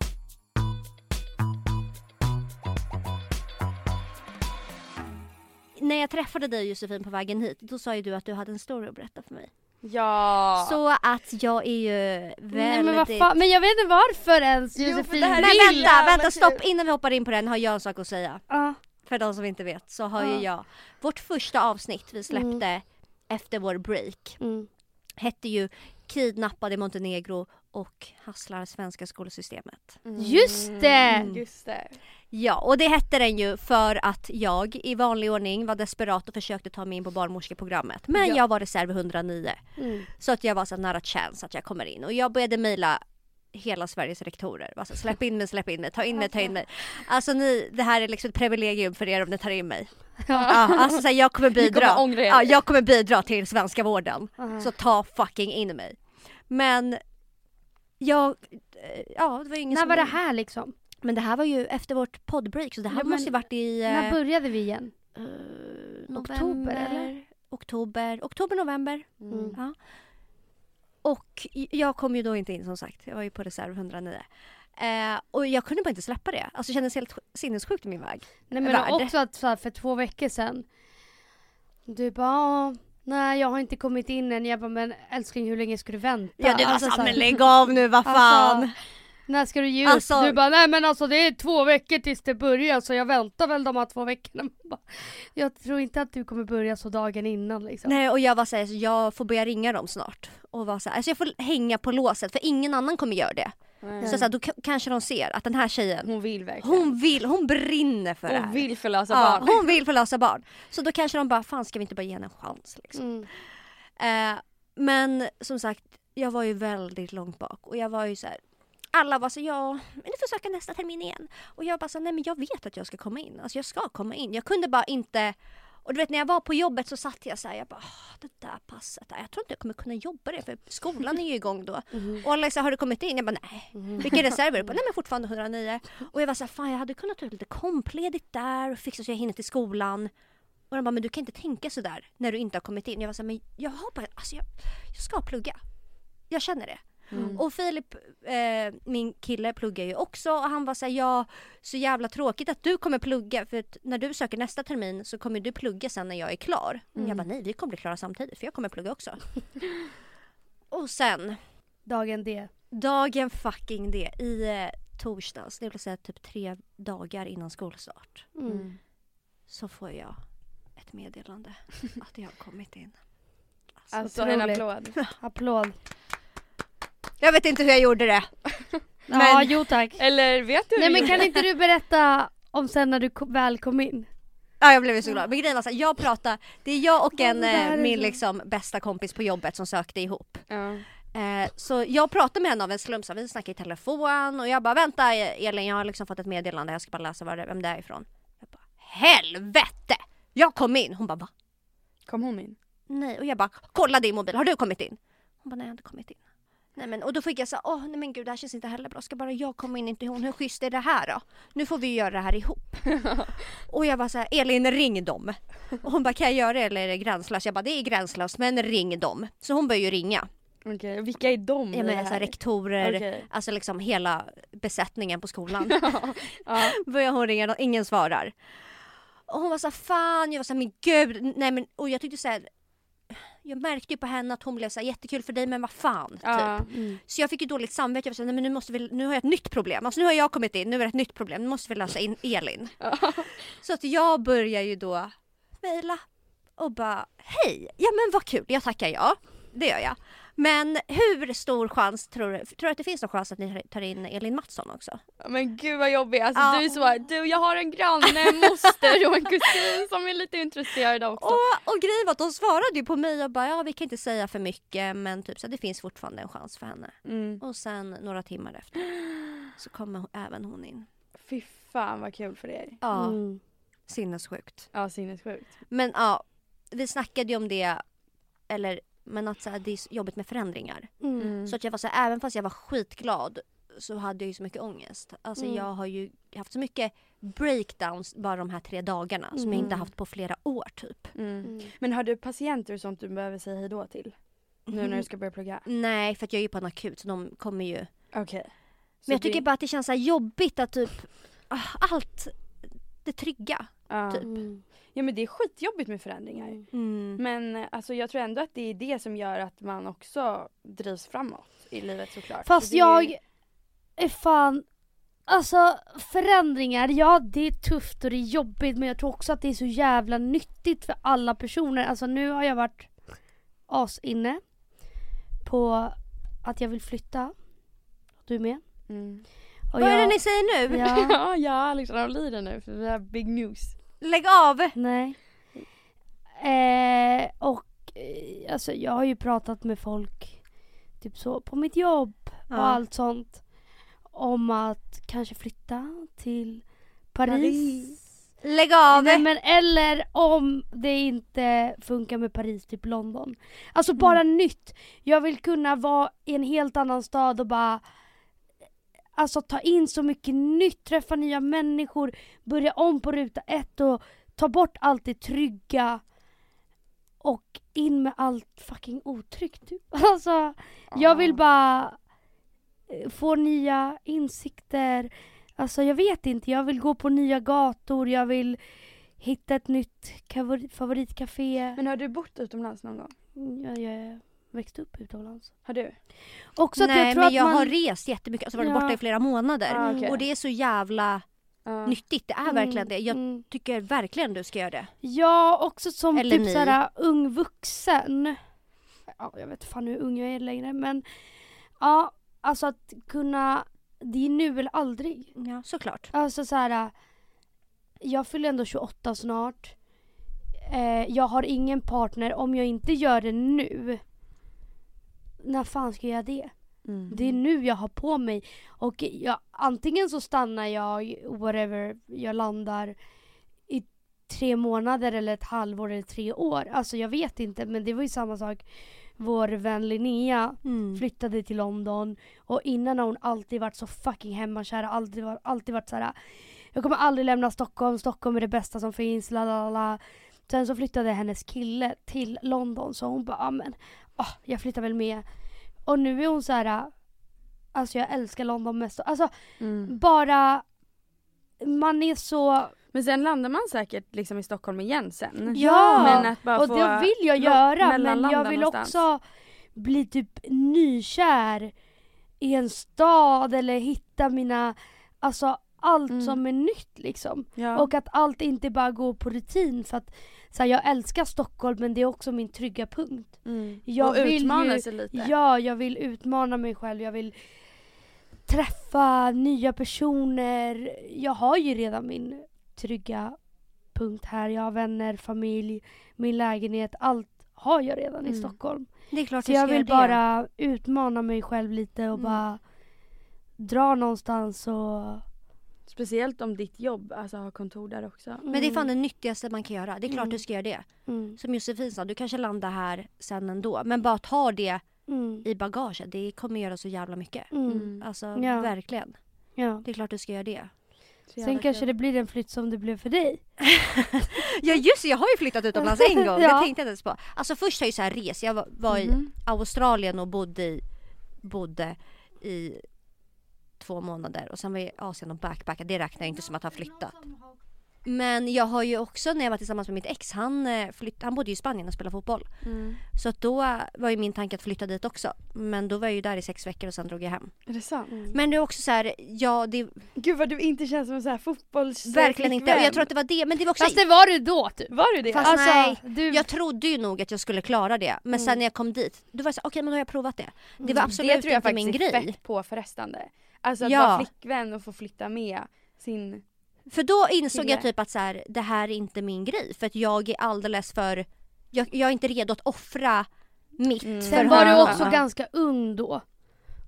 När jag träffade dig Josefine på vägen hit, då sa ju du att du hade en story att berätta för mig. Ja. Så att jag är ju väldigt... Nej, men, fa- men jag vet inte varför ens Josefine. Jo, men vänta, vänta, stopp. Innan vi hoppar in på den har jag en sak att säga. Uh. För de som inte vet så har uh. ju jag... Vårt första avsnitt vi släppte mm. efter vår break mm. hette ju Kidnappad i Montenegro och hasslar svenska skolsystemet. Mm. Just det! Mm. Just det. Ja, och det hette den ju för att jag i vanlig ordning var desperat och försökte ta mig in på barnmorskeprogrammet. Men ja. jag var reserv etthundranio. Mm. Så att jag var så nära chans att jag kommer in. Och jag började mejla hela Sveriges rektorer. Alltså, släpp in mig, släpp in mig, ta in mig, ta in mig. Alltså ni, det här är liksom ett privilegium för er om ni tar in mig. Ja. Alltså så här, jag kommer bidra. Kommer ja, jag kommer bidra till svenska vården. Uh-huh. Så ta fucking in mig. Men jag, ja, det var ingen. När var det här liksom? Men det här var ju efter vårt poddbreak. Så det här ja, måste ju varit i... När började vi igen? Uh, november, oktober eller? Oktober, oktober november. Mm. Ja. Och jag kom ju då inte in som sagt. Jag var ju på reserv etthundranio. Eh, och jag kunde bara inte släppa det. Alltså det kändes helt sinnessjukt i min väg. Nej, men värld. Också att så här, för två veckor sedan. Du bara... Nej, jag har inte kommit in än. Jag bara, men älskling, hur länge ska du vänta? Ja, du var alltså, så här, men lägg av nu, vad fan. Alltså, när ska du ge ut? Alltså, du bara, nej men alltså det är två veckor tills det börjar. Så jag väntar väl de här två veckorna. Jag tror inte att du kommer börja så dagen innan liksom. Nej, och jag var så här, jag får börja ringa dem snart. Och var så här, alltså jag får hänga på låset. För ingen annan kommer göra det. Mm. Så, så här, då k- kanske de ser att den här tjejen hon vill verkligen. Hon vill, hon brinner för hon det här. Vill förlösa ja, barn. Hon vill förlösa barn. Så då kanske de bara, fan ska vi inte bara ge henne en chans liksom. Mm. Eh, men som sagt, jag var ju väldigt långt bak. Och jag var ju så här. Alla var så, ja, men du får söka nästa termin igen. Och jag bara så, nej men jag vet att jag ska komma in. Alltså jag ska komma in. Jag kunde bara inte... Och du vet, när jag var på jobbet så satt jag så här, jag bara, det där passet, jag tror inte jag kommer kunna jobba det, för skolan är ju igång då. Mm. Och Alex, har du kommit in? Jag bara, nej. Mm. Vilka reserver? Jag bara, nej men fortfarande etthundranio. Och jag var så här, fan jag hade kunnat ta lite kompledigt där och fixa så jag hinner till skolan. Och de bara, men du kan inte tänka så där när du inte har kommit in. Jag var så här, men jag har bara, alltså jag, jag ska plugga. Jag känner det. Mm. Och Filip, eh, min kille, pluggar ju också. Och han var såhär, ja, så jävla tråkigt att du kommer plugga. För att när du söker nästa termin så kommer du plugga sen när jag är klar. Mm. Jag bara, nej, vi kommer bli klara samtidigt, för jag kommer plugga också. Och sen Dagen D Dagen fucking D i eh, torsdags, det vill säga typ tre dagar innan skolstart. Mm. Så får jag ett meddelande att jag har kommit in. Alltså, alltså en applåd. Applåd. Jag vet inte hur jag gjorde det. Men... Ja, jo tack. Eller vet du? Nej, men kan inte du berätta om sen när du kom, väl kom in? Ja, jag blev så glad. Men grejen var så här, jag pratar, det är jag och en, ja, min liksom, bästa kompis på jobbet som sökte ihop. Ja. Eh, så jag pratade med henne av en slump, så vi snackade i telefon. Och jag bara, vänta Elin, jag har liksom fått ett meddelande. Jag ska bara läsa var det, vem det är ifrån. Jag bara, helvete! Jag kom in. Hon bara, va? Kom hon in? Nej, och jag bara, kolla din mobil, har du kommit in? Hon bara, nej jag har inte kommit in. Nej, men, och då fick jag säga, åh nej men gud, det här känns inte heller bra. Ska bara jag komma in, inte hon, hur schysst är det här då? Nu får vi göra det här ihop. Och jag bara så här, Elin ring dem. Och hon bara, kan jag göra det eller är det gränslöst? Jag bara, det är gränslöst men ring dem. Så hon började ju ringa. Okej, okay, vilka är de? Ja, men, alltså, rektorer, okay. Alltså liksom hela besättningen på skolan. Ja. Börjar hon ringa, ingen svarar. Och hon var så här, fan, jag var så här, men gud, nej men, och jag tyckte så här, jag märkte ju på henne att hon blev så här, jättekul för dig men vad fan typ. Ja, mm. Så jag fick ju dåligt samvete, jag sa nej men nu måste vi, nu har jag ett nytt problem. Alltså nu har jag kommit in, nu är det ett nytt problem. Nu måste vi lösa in Elin. Ja. Så att jag börjar ju då mejla och bara hej. Ja men vad kul. Jag tackar ja. Det gör jag. Men hur stor chans tror du, tror du att det finns någon chans att ni tar in Elin Mattsson också? Men gud vad jobbigt. Alltså ja. Du är så här, du, jag har en granne, en moster och en kusin som är lite intresserad också. Och, och grejen var att de svarade ju på mig och bara, ja vi kan inte säga för mycket men typ så det finns fortfarande en chans för henne. Mm. Och sen några timmar efter så kommer hon, även hon in. Fy fan vad kul för er. Ja, mm. Sinnessjukt. Ja, sinnessjukt. Men ja, vi snackade ju om det, eller men att så här, det är jobbigt med förändringar. Mm. Så att jag var så här, även fast jag var skitglad så hade jag ju så mycket ångest. Alltså mm. jag har ju haft så mycket breakdowns bara de här tre dagarna mm. som jag inte haft på flera år typ. Mm. Mm. Men har du patienter som du behöver säga hej då till? Mm. Nu när du ska börja plugga? Nej, för att jag är ju på en akut så de kommer ju... Okej. Okay. Men jag tycker det... bara att det känns så här jobbigt att typ allt det trygga uh. typ. Mm. Ja, men det är skitjobbigt med förändringar. Mm. Men alltså, jag tror ändå att det är det som gör att man också drivs framåt i livet såklart. Fast så jag är... är fan... Alltså förändringar, ja det är tufft och det är jobbigt, men jag tror också att det är så jävla nyttigt för alla personer. Alltså nu har jag varit as inne på att jag vill flytta. Du är med? Mm. Vad jag... är det ni säger nu? Ja, ja, ja Alexandra lider nu för vi har big news. Lägg av! Nej. Eh, och eh, alltså jag har ju pratat med folk typ så på mitt jobb ja. och allt sånt. Om att kanske flytta till Paris. Paris. Lägg av! Nej, men, eller om det inte funkar med Paris, typ London. Alltså mm. bara nytt. Jag vill kunna vara i en helt annan stad och bara... Alltså ta in så mycket nytt, träffa nya människor, börja om på ruta ett och ta bort allt det trygga och in med allt fucking otryggt typ. Alltså ah. jag vill bara få nya insikter. Alltså jag vet inte, jag vill gå på nya gator, jag vill hitta ett nytt favoritcafé. Men har du bott utomlands någon gång? Ja, ja, ja. Växt upp utomlands. Har du? Också att Nej, jag tror men att jag man... har rest jättemycket. Alltså varit ja. borta i flera månader. Ah, okay. Och det är så jävla ah. nyttigt. Det är mm, verkligen det. Jag mm. tycker verkligen du ska göra det. Ja, också som Eller typ såhär ung vuxen. Ja, jag vet fan hur ung jag är längre. Men ja, alltså att kunna... Det är nu eller aldrig. Ja, såklart. Alltså såhär... Jag fyller ändå tjugoåtta snart. Eh, jag har ingen partner om jag inte gör det nu. När fan ska jag det? Mm. Det är nu jag har på mig. Och jag, antingen så stannar jag whatever jag landar i tre månader eller ett halvår eller tre år. Alltså jag vet inte, men det var ju samma sak. Vår vän Linnea mm. flyttade till London. Och innan har hon alltid varit så fucking hemmakär. Alltid, alltid varit så här. Jag kommer aldrig lämna Stockholm. Stockholm är det bästa som finns. Lalala. Sen så flyttade hennes kille till London. Så hon bara, amen. Oh, jag flyttar väl med. Och nu är hon så här. Alltså jag älskar London mest. Alltså mm. bara. Man är så. Men sen landar man säkert liksom i Stockholm igen sen. Ja. Men att bara och få det vill jag göra. Men jag vill någonstans. Också bli typ nykär. I en stad. Eller hitta mina. Alltså allt mm. som är nytt liksom. Ja. Och att allt inte bara går på rutin. För att så här, jag älskar Stockholm, men det är också min trygga punkt. Mm. Jag och vill utmana ju, sig lite. Ja, jag vill utmana mig själv. Jag vill träffa nya personer. Jag har ju redan min trygga punkt här. Jag har vänner, familj, min lägenhet. Allt har jag redan mm. i Stockholm. Det är klart så jag vill det. Bara utmana mig själv lite och mm. bara dra någonstans och... Speciellt om ditt jobb, alltså ha kontor där också. Mm. Men det är fan det nyttigaste man kan göra. Det är klart mm. du ska göra det. Mm. Som Josefine sa, du kanske landar här sen ändå. Men bara ta det mm. i bagaget. Det kommer göra så jävla mycket. Mm. Alltså, ja. Verkligen. Ja. Det är klart du ska göra det. Så sen kanske kul. Det blir en flytt som det blev för dig. Ja just jag har ju flyttat utomlands en gång. Ja. Det tänkte jag inte på. Alltså först har jag ju så här res. Jag var, var mm. i Australien och bodde i, bodde i... två månader och sen var jag i Asien och backpacka. Det räknar jag inte som att ha flyttat. Men jag har ju också, när jag var tillsammans med mitt ex, han, flytt, han bodde ju i Spanien och spelade fotboll. Mm. Så att då var ju min tanke att flytta dit också. Men då var jag ju där i sex veckor och sen drog jag hem. Är det sant? Mm. Men det är också så här, ja det... Gud vad du inte känns som en så här fotbolls... Verkligen inte. Och jag tror att det var det. Men det var också... Fast det var du då typ. Var du det? Fast alltså, nej. Du... Jag trodde ju nog att jag skulle klara det. Men mm. sen när jag kom dit, då var jag så här, okej okay, men då har jag provat det. Det var absolut mm. det tror jag inte jag min grej. Det tror jag faktiskt är fett på förrestande. Alltså att ja. Vara flickvän och få flytta med sin... För då insåg Kille. Jag typ att så här, det här är inte min grej. För att jag är alldeles för... Jag, jag är inte redo att offra mitt. Mm. Sen var du också ganska ung då.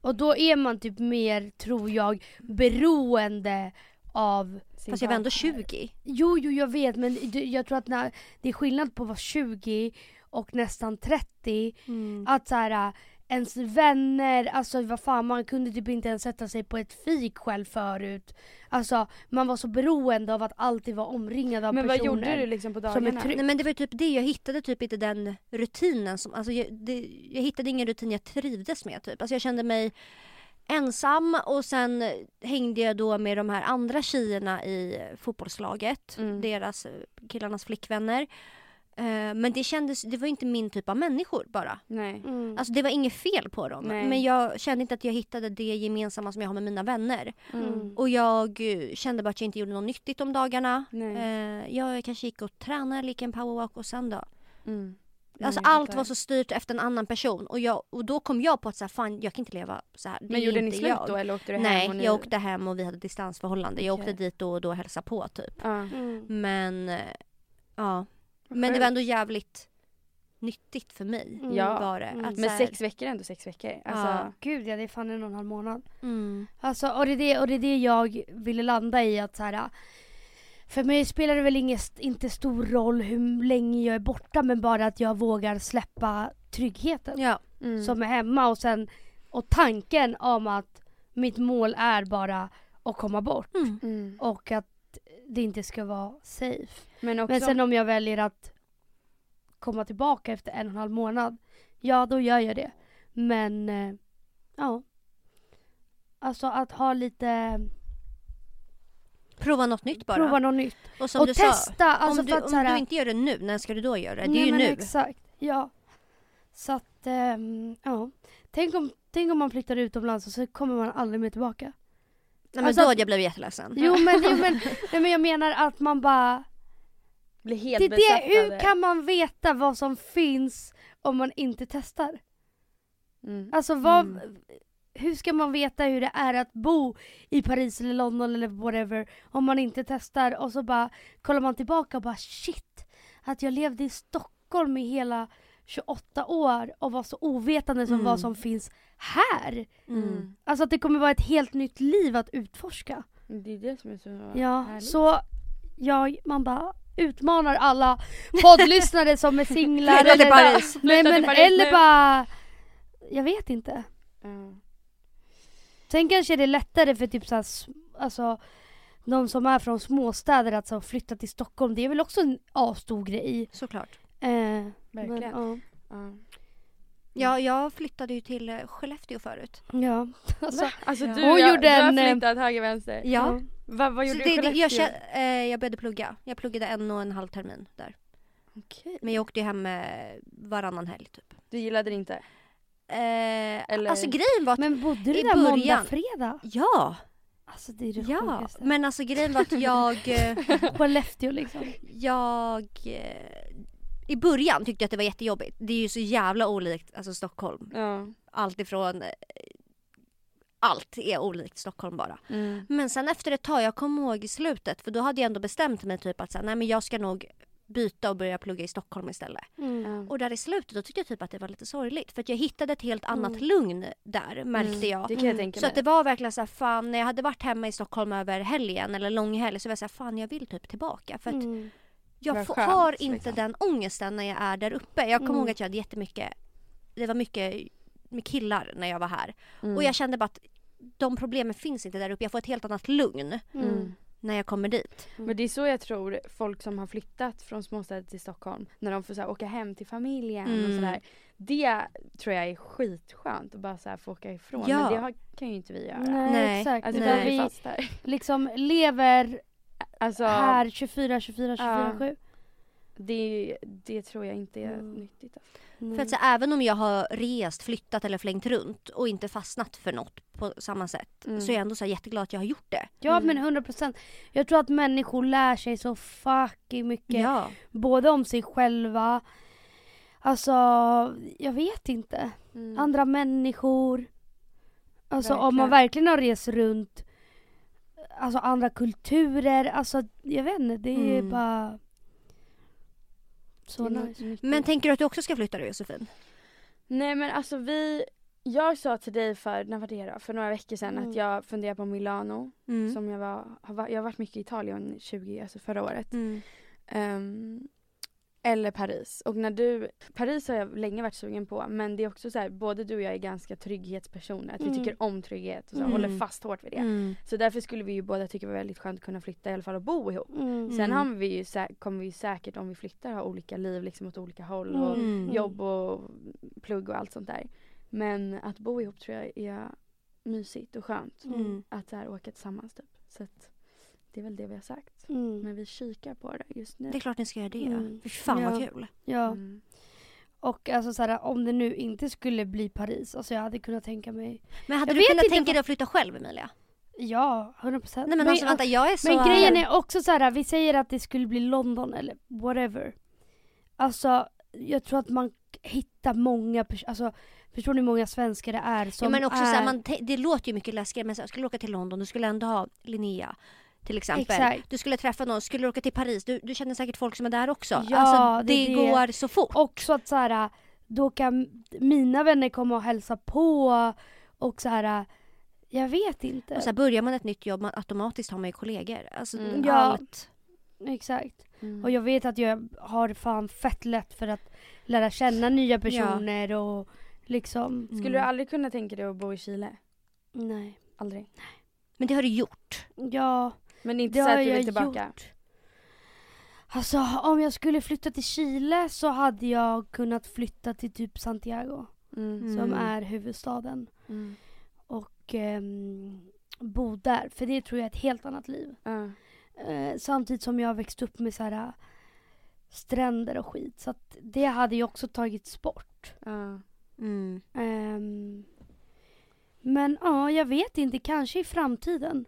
Och då är man typ mer, tror jag, beroende av... Fast jag var ändå tjugo. Jo, jo, jag vet. Men jag tror att när, det är skillnad på att vara tjugo och nästan trettio. Mm. Att så här... ens vänner, alltså vad fan, man kunde typ inte ens sätta sig på ett fik själv förut. Alltså man var så beroende av att alltid vara omringad av men personer. Men vad gjorde du liksom på dagarna? Try- Nej, men det var typ det, jag hittade typ inte den rutinen som, alltså jag, det, jag hittade ingen rutin jag trivdes med typ. Alltså jag kände mig ensam och sen hängde jag då med de här andra tjejerna i fotbollslaget, mm. deras killarnas flickvänner. Men det kändes, det var inte min typ av människor bara. Nej. Mm. Alltså det var inget fel på dem. Nej. Men jag kände inte att jag hittade det gemensamma som jag har med mina vänner. Mm. Och jag kände bara att jag inte gjorde något nyttigt om dagarna. Nej. Jag kanske gick och tränade, lika en powerwalk och sen då. Mm. Alltså nej, allt var så styrt efter en annan person. Och, jag, och då kom jag på att så här, fan, jag kan inte leva så här. Det men gjorde ni slut jag. Då? Eller åkte du nej, hem och ni... jag åkte hem och vi hade distansförhållande. Jag okay. åkte dit då och då och hälsade på typ. Mm. Men, ja... Men det var ändå jävligt nyttigt för mig. Mm. Ja. Var det. Mm. Att men här... sex veckor är ändå sex veckor. Alltså... Ja. Gud, ja, det är fan en och en halv månad. Mm. Alltså, och, det är det, och det är det jag ville landa i. Att så här, för mig spelar det väl inget, inte stor roll hur länge jag är borta. Men bara att jag vågar släppa tryggheten ja. mm. som är hemma. Och, sen, och tanken om att mitt mål är bara att komma bort. Mm. Mm. Och att det inte ska vara safe. Men, också... Men sen om jag väljer att komma tillbaka efter en och en halv månad, ja då gör jag det. Men eh, ja. Alltså att ha lite prova något nytt bara. Prova något nytt. Och, som och du testa. Sa, alltså om du, att, om här... du inte gör det nu, när ska du då göra det? Nej, det är ju men nu. Exakt, ja. Så att, eh, ja. Tänk om, tänk om man flyttar utomlands och så kommer man aldrig mer tillbaka. Nej, men alltså, då hade jag blivit jätteledsen. Jo, men, jo men, nej, men jag menar att man bara... Blir helt det, det, hur kan man veta vad som finns om man inte testar? Mm. Alltså, vad, mm. hur ska man veta hur det är att bo i Paris eller London eller whatever om man inte testar? Och så bara kollar man tillbaka och bara shit, att jag levde i Stockholm i hela tjugoåtta år och var så ovetande som mm. vad som finns här. Mm. Alltså att det kommer vara ett helt nytt liv att utforska. Det är det som är så ja, härligt. Så jag, man bara utmanar alla poddlyssnare som är singlar. Eller, eller, bara, nej, men, eller bara, jag vet inte. Mm. Sen kanske det är lättare för typ så här, alltså de som är från småstäder att så flytta till Stockholm. Det är väl också en avstor grej. Såklart. Eh, Verkligen. Men, ja. Ja. Ja, jag flyttade ju till Skellefteå förut. Ja. Alltså, alltså du, ja. Jag, du har flyttat höger vänster. Ja. ja. Va, vad gjorde så du i Skellefteå? Jag, jag, eh, jag började plugga. Jag pluggade en och en halv termin där. Okej. Men jag åkte ju hem eh, varannan helg typ. Du gillade det inte? Eh, Eller? Alltså grejen var att men bodde du där måndag, fredag? Ja. Alltså det är det ja. sjukaste. Men alltså grejen var att jag... Skellefteå liksom. Jag... Eh, I början tyckte jag att det var jättejobbigt. Det är ju så jävla olikt alltså Stockholm. Ja. Allt ifrån... Allt är olikt Stockholm bara. Mm. Men sen efter ett tag, jag kom ihåg i slutet. För då hade jag ändå bestämt mig typ att så här, nej, men jag ska nog byta och börja plugga i Stockholm istället. Mm. Och där i slutet då tyckte jag typ att det var lite sorgligt. För att jag hittade ett helt annat mm. lugn där, märkte jag. Mm. Det kan jag tänka mig. Så att det var verkligen så här, fan, när jag hade varit hemma i Stockholm över helgen eller långhelg så var jag så här, fan jag vill typ tillbaka. För att... Mm. Jag får, skönt, har inte liksom den ångesten när jag är där uppe. Jag kommer mm. ihåg att jag hade jättemycket... Det var mycket med killar när jag var här. Mm. Och jag kände bara att de problemen finns inte där uppe. Jag får ett helt annat lugn mm. när jag kommer dit. Mm. Men det är så jag tror folk som har flyttat från småstäder till Stockholm. När de får så här, åka hem till familjen mm. och sådär. Det tror jag är skitskönt att bara så här, få åka ifrån. Ja. Men det har, kan ju inte vi göra. Nej, Nej. exakt. Alltså, Nej. Vi fast här. liksom lever... Alltså, här tjugofyra, tjugofyra, tjugofyra, sju. Det, det tror jag inte är mm. nyttigt. Mm. För att så, även om jag har rest, flyttat eller flängt runt och inte fastnat för något på samma sätt mm. så är jag ändå så här, jätteglad att jag har gjort det. Ja, mm. men hundra procent. Jag tror att människor lär sig så fucking mycket. Ja. Både om sig själva. Alltså, jag vet inte. Mm. Andra människor. Alltså, verkligen. Om man verkligen har rest runt. Alltså andra kulturer, alltså jag vet inte, det är mm. bara så nice. Men tänker du att du också ska flytta dig, Josefine? Nej, men alltså vi, jag sa till dig för, när var det då? För några veckor sedan mm. att jag funderar på Milano, mm. som jag var, jag har varit mycket i Italien tjugo, alltså förra året. Mm. Um, Eller Paris. Och när du... Paris har jag länge varit sugen på. Men det är också så här, både du och jag är ganska trygghetspersoner. Att mm. vi tycker om trygghet och så, mm. håller fast hårt vid det. Mm. Så därför skulle vi ju båda tycka det var väldigt skönt att kunna flytta i alla fall och bo ihop. Mm. Sen har vi ju, kommer vi ju säkert om vi flyttar ha olika liv liksom åt olika håll. Och mm. jobb och plugg och allt sånt där. Men att bo ihop tror jag är mysigt och skönt. Mm. Att så här, åka tillsammans typ. Så att... Det är väl det vi har sagt. Mm. Men vi kikar på det just nu. Det är klart ni ska göra det. Mm. För fan ja. Vad kul. Ja. Mm. Och alltså så här, om det nu inte skulle bli Paris. Alltså jag hade kunnat tänka mig. Men hade jag du kunnat tänka vad... dig att flytta själv, Emilia? Ja, hundra procent. Nej, men, men, alltså, vänta, jag är så... men grejen är också så här. Vi säger att det skulle bli London eller whatever. Alltså jag tror att man hittar många... Pers- alltså... Förstår ni hur många svenskar det är som ja, men också är... Så här, man te- det låter ju mycket läskigare. Men så här, skulle du åka till London, du skulle ändå ha Linnea. Till exempel. Exakt. Du skulle träffa någon, skulle åka till Paris. Du, du känner säkert folk som är där också. Ja, alltså, det, det går så fort. Också att så här, då kan mina vänner komma och hälsa på. Och så här, jag vet inte. Och så här, börjar man ett nytt jobb, man automatiskt har man ju kollegor. Alltså mm. allt. Ja, exakt. Mm. Och jag vet att jag har fan fett lätt för att lära känna nya personer. Ja. Och liksom. Mm. Skulle du aldrig kunna tänka dig att bo i Chile? Nej. Aldrig? Nej. Men det har du gjort. Ja. Men inte det så att du vill tillbaka. Gjort. Alltså om jag skulle flytta till Chile så hade jag kunnat flytta till typ Santiago. Mm. Som är huvudstaden. Mm. Och eh, bo där. För det tror jag är ett helt annat liv. Mm. Eh, samtidigt som jag växt upp med så här stränder och skit. Så att det hade ju också tagits bort. Mm. Mm. Eh, men ja, jag vet inte. Kanske i framtiden.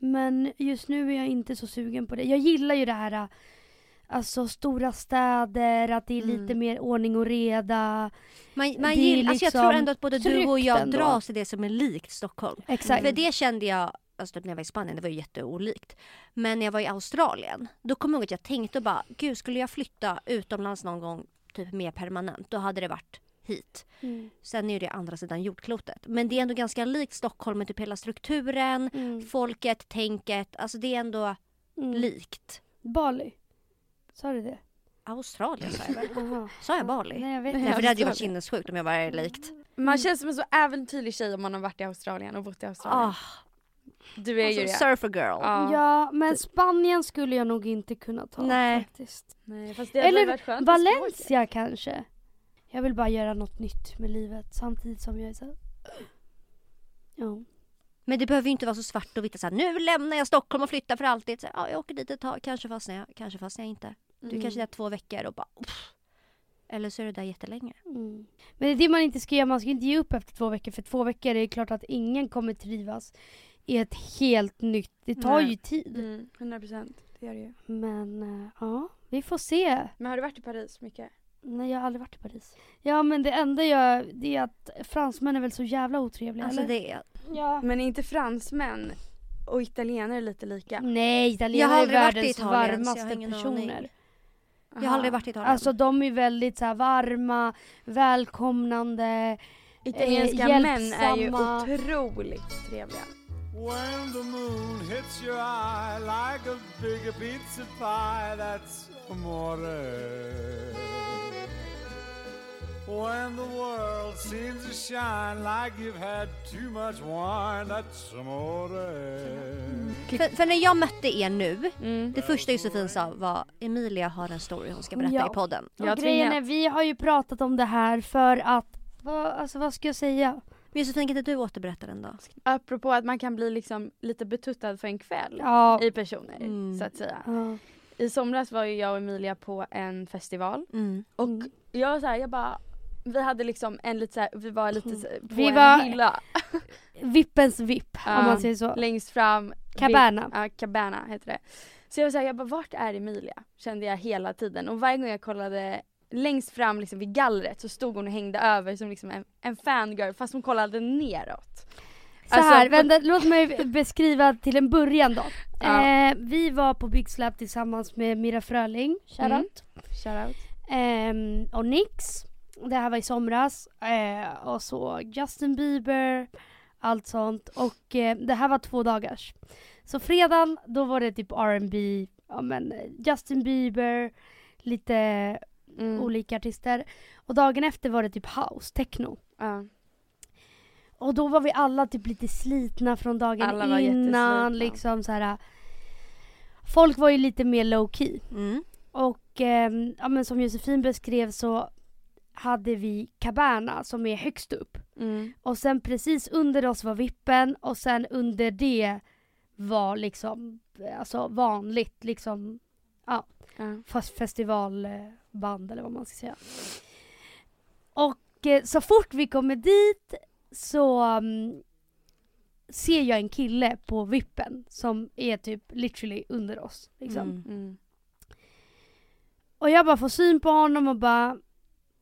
Men just nu är jag inte så sugen på det. Jag gillar ju det här, alltså stora städer, att det är mm. lite mer ordning och reda. Man, man gillar, liksom alltså jag tror ändå att både du och jag ändå. Dras till det som är likt Stockholm. Exakt. För det kände jag, alltså när jag var i Spanien, det var ju jätteolikt. Men när jag var i Australien, då kom jag ihåg att jag tänkte bara, gud skulle jag flytta utomlands någon gång typ mer permanent, då hade det varit hit. Mm. Sen är det andra sidan jordklotet. Men det är ändå ganska likt Stockholm med typ hela strukturen, mm. folket, tänket. Alltså det är ändå mm. likt. Bali. Sa du det? Australien sa jag väl. Sa jag Bali? Nej, jag vet inte. Nej, för det hade ju varit sinnessjukt om jag bara är likt. Man mm. känns som en så äventyrlig tjej om man har varit i Australien och bott i Australien. Oh. Du är alltså ju det. Surfer girl. Ah. Ja, men Spanien skulle jag nog inte kunna ta. Nej. Faktiskt. Nej, fast det eller varit skönt. Valencia kanske. Jag vill bara göra något nytt med livet samtidigt som jag är så här... Ja. Men det behöver ju inte vara så svart och vitt. Så här, nu lämnar jag Stockholm och flyttar för alltid. Så här, ja, jag åker dit ett tag. Kanske fastnar jag. Kanske fastnar jag inte. Du mm. kanske är där två veckor och bara... Pff. Eller så är du där jättelänge. Mm. Men det är det man inte ska göra. Man ska inte ge upp efter två veckor. För två veckor är det klart att ingen kommer trivas i ett helt nytt... Det tar Nej. Ju tid. Mm, hundra procent. Det gör det ju. Men ja, vi får se. Men har du varit i Paris mycket? Nej, jag har aldrig varit i Paris. Ja, men det enda jag det är att fransmän är väl så jävla otrevliga, alltså, eller? Det är... Ja. Men inte fransmän och italienare är lite lika. Nej, italienare är världens varmaste personer. Jag har aldrig varit i Italien. Alltså de är väldigt så här, varma, välkomnande. Italienska eh, män är ju otroligt trevliga. When the moon hits your eye like a big pizza pie, that's amore. When the world seems to shine like you've had too much wine, that's amore. För, för när jag mötte er nu, mm. det första Josefine sa var Emilia har en story hon ska berätta ja. I podden. Ja, grejen är, vi har ju pratat om det här för att, vad, alltså vad ska jag säga? Men så tänker jag att du återberättar den då. Apropå att man kan bli liksom lite betuttad för en kväll ja. I personer, mm. så att säga. Ja. I somras var ju jag och Emilia på en festival. Mm. Och mm. jag var så här, jag bara... Vi hade liksom en lite så här, vi var lite så här, på vi en var hylla. Vippens vipp om uh, man säger så. Längst fram. Cabana. Ja, uh, Cabana heter det. Så jag var så här, jag bara, vart är Emilia? Kände jag hela tiden. Och varje gång jag kollade längst fram liksom vid gallret så stod hon och hängde över som liksom en, en fangirl. Fast hon kollade neråt. Så här, alltså, vänta, låt mig beskriva till en början då. Uh. Eh, vi var på Big Slap tillsammans med Mira Fröling. Shout out. Mm. Shout out. Eh, och Nyx. Det här var i somras eh, och så Justin Bieber, allt sånt. Och eh, det här var två dagars. Så fredagen, då var det typ R and B, ja men Justin Bieber, lite mm. olika artister. Och dagen efter var det typ house, techno. Ja. Och då var vi alla typ lite slitna från dagen alla innan. Liksom så här, folk var ju lite mer low key. Mm. Och eh, ja, men som Josefine beskrev så hade vi Cabana som är högst upp. Mm. Och sen precis under oss var vippen. Och sen under det var liksom alltså vanligt liksom ja, mm. fast festivalband eller vad man ska säga. Och eh, så fort vi kommer dit så um, ser jag en kille på vippen som är typ literally under oss liksom. Mm. Mm. Och jag bara får syn på honom och bara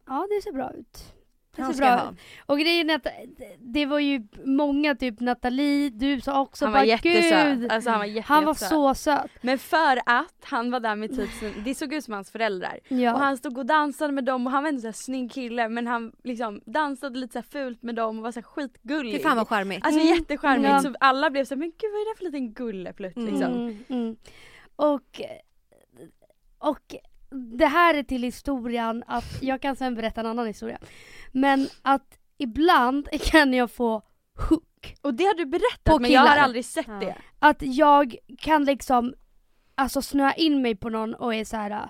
ja, det ser bra ut. Det ser bra ut. Och grejen är att det var ju många, typ Nathalie, du sa också. Han var bara, jättesöt. Alltså, han var jättesöt. Han var så söt. Men för att han var där med typ, det såg ut som hans föräldrar. Ja. Och han stod och dansade med dem och han var en så här snygg kille. Men han liksom dansade lite så här fult med dem och var så här skitgullig. Det fan var charmigt. Alltså mm. jättecharmigt. Ja. Så alla blev så här, men gud vad är det för liten gulleplutt mm. liksom. Mm. Mm. Och... och det här är till historien att jag kan sen berätta en annan historia. Men att ibland kan jag få hook. Och det har du berättat, men jag har aldrig sett ja. det. Att jag kan liksom alltså snöa in mig på någon och är så här,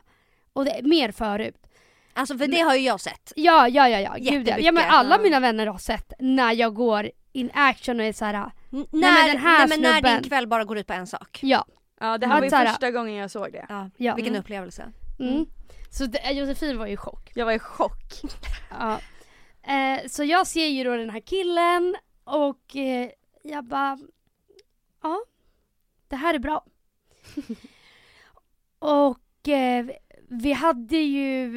och det är mer förut. Alltså för det har ju jag sett. Ja, ja, ja, ja. Gud, ja men alla ja. mina vänner har sett när jag går in action och är så här, N- när, nej, men den här nej, men snubben, när din kväll bara går ut på en sak. Ja. Ja, det här var ju första gången jag såg det. Ja. Ja. Vilken mm. upplevelse. Mm. Mm. Så det, Josefine var ju i chock. Jag var i chock. ja. eh, Så jag ser ju då den här killen. Och eh, jag bara ja, det här är bra. Och eh, vi hade ju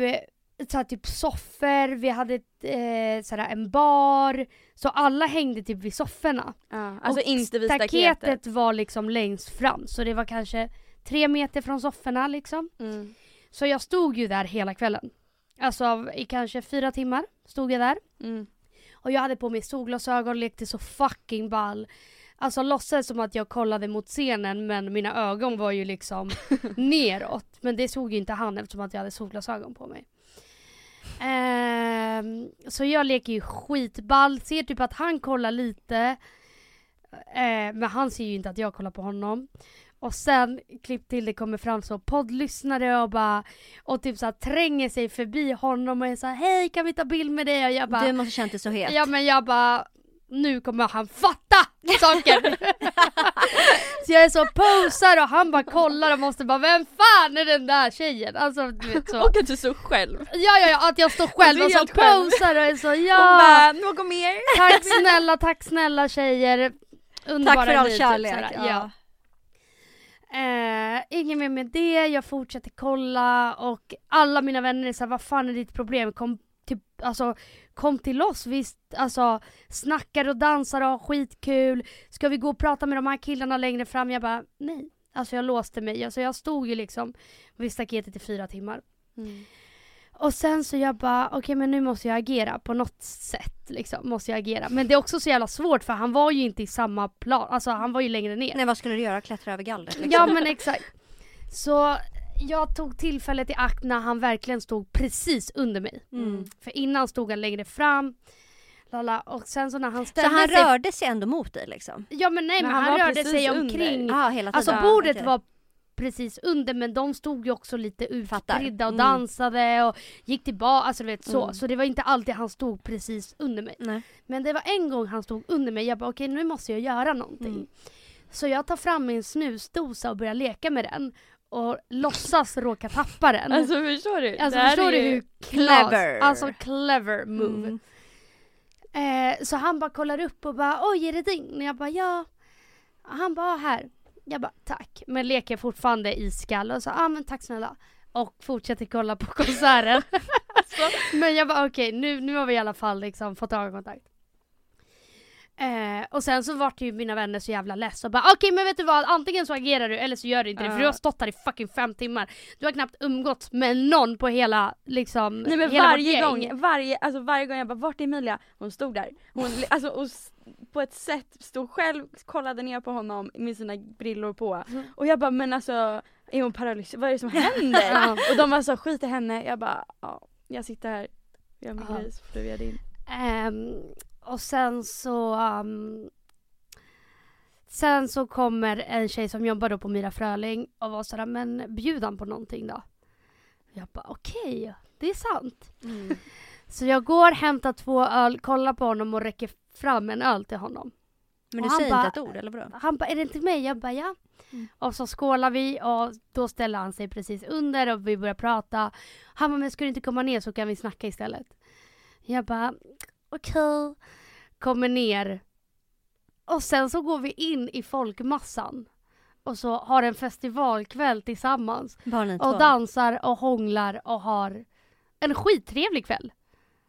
såhär, typ soffor. Vi hade eh, såhär, en bar. Så alla hängde typ vid sofforna ja, alltså. Och inte vid staketet. Staketet var liksom längst fram. Så det var kanske tre meter från sofforna liksom. Mm. Så jag stod ju där hela kvällen. Alltså i kanske fyra timmar stod jag där. Mm. Och jag hade på mig solglasögon och lekte så fucking ball. Alltså låtsades som att jag kollade mot scenen, men mina ögon var ju liksom neråt. Men det såg ju inte han eftersom att jag hade solglasögon på mig. Ehm, så jag leker ju skitball. Ser typ att han kollar lite. Ehm, men han ser ju inte att jag kollar på honom. Och sen klipp till det kommer fram så poddlyssnare och bara och typ så här, tränger sig förbi honom och är så här, hej kan vi ta bild med dig? Och jag bara, du måste känna dig så het. Ja men jag bara, nu kommer han fatta saker. Så jag är så posar och han bara kollar och måste bara, vem fan är den där tjejen? Alltså du vet så. Och att du står själv. Ja ja ja, att jag står själv och så posar och är så ja. Och bara, något mer. Tack snälla, tack snälla tjejer. Underbara tack för all kärlek. Ja. ja. Eh, ingen mer med det. Jag fortsätter kolla. Och alla mina vänner är så här, vad fan är ditt problem? Kom till, alltså, kom till oss. Vi alltså, snackar och dansar och har skitkul. Ska vi gå och prata med de här killarna längre fram? Jag bara, nej. Alltså jag låste mig, alltså, jag stod ju liksom vid staketet i fyra timmar mm. Och sen så jag bara okej okay, men nu måste jag agera på något sätt liksom, måste jag agera. Men det är också så jävla svårt för han var ju inte i samma plan. Alltså han var ju längre ner. Nej, vad skulle du göra? Klättra över gallret liksom. Ja men exakt. Så jag tog tillfället i akt när han verkligen stod precis under mig. Mm. För innan stod han längre fram. Lala. Och sen så när han ställde sig... Så han sig... rörde sig ändå mot dig liksom? Ja men nej men, men han, han rörde sig omkring. Ah, hela tiden. Alltså bordet ah, okay. var... precis under, men de stod ju också lite utspridda och mm. dansade och gick tillbaka, alltså du vet så. Mm. Så det var inte alltid han stod precis under mig. Nej. Men det var en gång han stod under mig. Jag bara okej, okay, nu måste jag göra någonting. Mm. Så jag tar fram min snusdosa och börjar leka med den och låtsas råka tappa den. Alltså förstår du? Alltså förstår du hur clever. Alltså clever move. Mm. Eh, så han bara kollar upp och bara oj är det din? Och jag bara ja. Han bara här. Jag bara, tack. Men leker fortfarande i skall och sa, ah men tack snälla. Och fortsätter kolla på konserten. Alltså. Men jag bara, okej, okay, nu, nu har vi i alla fall liksom fått ögonkontakt. Eh, och sen så vart ju mina vänner så jävla less. Och bara, okej okay, men vet du vad, antingen så agerar du eller så gör du inte uh. det. För du har stått här i fucking fem timmar. Du har knappt umgått med någon på hela, liksom. Nej men hela varje gång, varje, alltså varje gång jag bara, vart är Emilia? Hon stod där. Hon, alltså, och på ett sätt stod själv, kollade ner på honom med sina brillor på. Mm. Och jag bara, men alltså Är hon paralyserad? Vad är det som händer? Och de var så, skit i henne. Jag bara, ja, jag sitter här. Jag har min gris. Då är jag din. Um, och sen så... Um, sen så kommer en tjej som jobbar då på Mira Fröling och var sådär, men bjudan på någonting då? Jag bara, okej, okay, det är sant. Mm. Så jag går, hämtar två öl, kollar på honom och räcker fram en öl till honom. Men och du säger ba, inte ett ord, eller vadå? Han bara, är det inte mig? Jag bara, ja. Mm. Och så skålar vi och då ställer han sig precis under och vi börjar prata. Han bara, men ska du inte komma ner så kan vi snacka istället? Jag bara, okej. Okay. Kommer ner. Och sen så går vi in i folkmassan. Och så har en festivalkväll tillsammans. Och dansar och hånglar och har en skittrevlig kväll.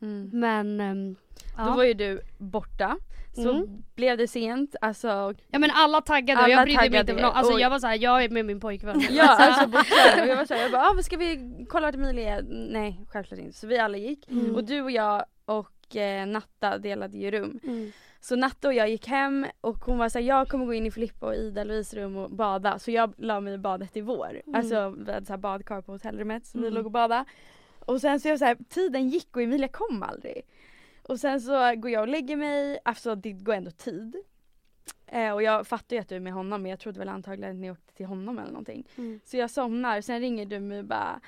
Mm. Men... Um, då ja. var ju du borta. Så mm. blev det sent. Alltså, ja, men alla taggade. Alla jag brydde mig inte om någon. Alltså, och... Jag var såhär, jag är med min pojkvän. Ja, alltså borta. Och jag var såhär, jag bara, ah, ska vi kolla till Emilia? Nej, självklart inte. Så vi alla gick. Mm. Och du och jag och eh, Natta delade ju rum. Mm. Så Natta och jag gick hem och hon var såhär, jag kommer gå in i Filippa och Ida Louise rum och bada. Så jag la mig i badet i vår. Mm. Alltså vi hade såhär badkar på hotellrummet så mm. vi låg och badade. Och sen så jag såhär, tiden gick och Emilia kom aldrig. Och sen så går jag och lägger mig, alltså det går ändå tid. Eh, och jag fattar ju att du är med honom men jag trodde väl antagligen att ni åkte till honom eller någonting. Mm. Så jag somnar, sen ringer du mig och bara...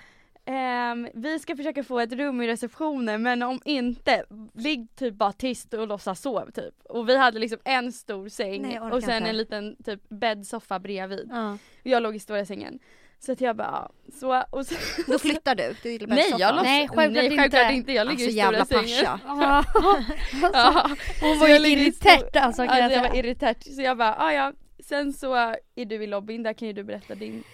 Um, vi ska försöka få ett rum i receptionen, men om inte, ligg typ bara tyst och låtsas sov typ. Och vi hade liksom en stor säng. Nej, och sen inte. En liten typ bäddsoffa bredvid. Uh. Jag låg i stora sängen. Så att jag bara, så... Och så då flyttar du? Du gillar nej, jag låts... nej, självklart, nej, självklart inte. inte. Jag ligger alltså, i stora sängen. Alltså jävla pascha. Hon var ju irritert. Alltså, alltså jag var irritert. Så jag bara, ah, ja. Sen så är du i lobbyn, där kan ju du berätta din...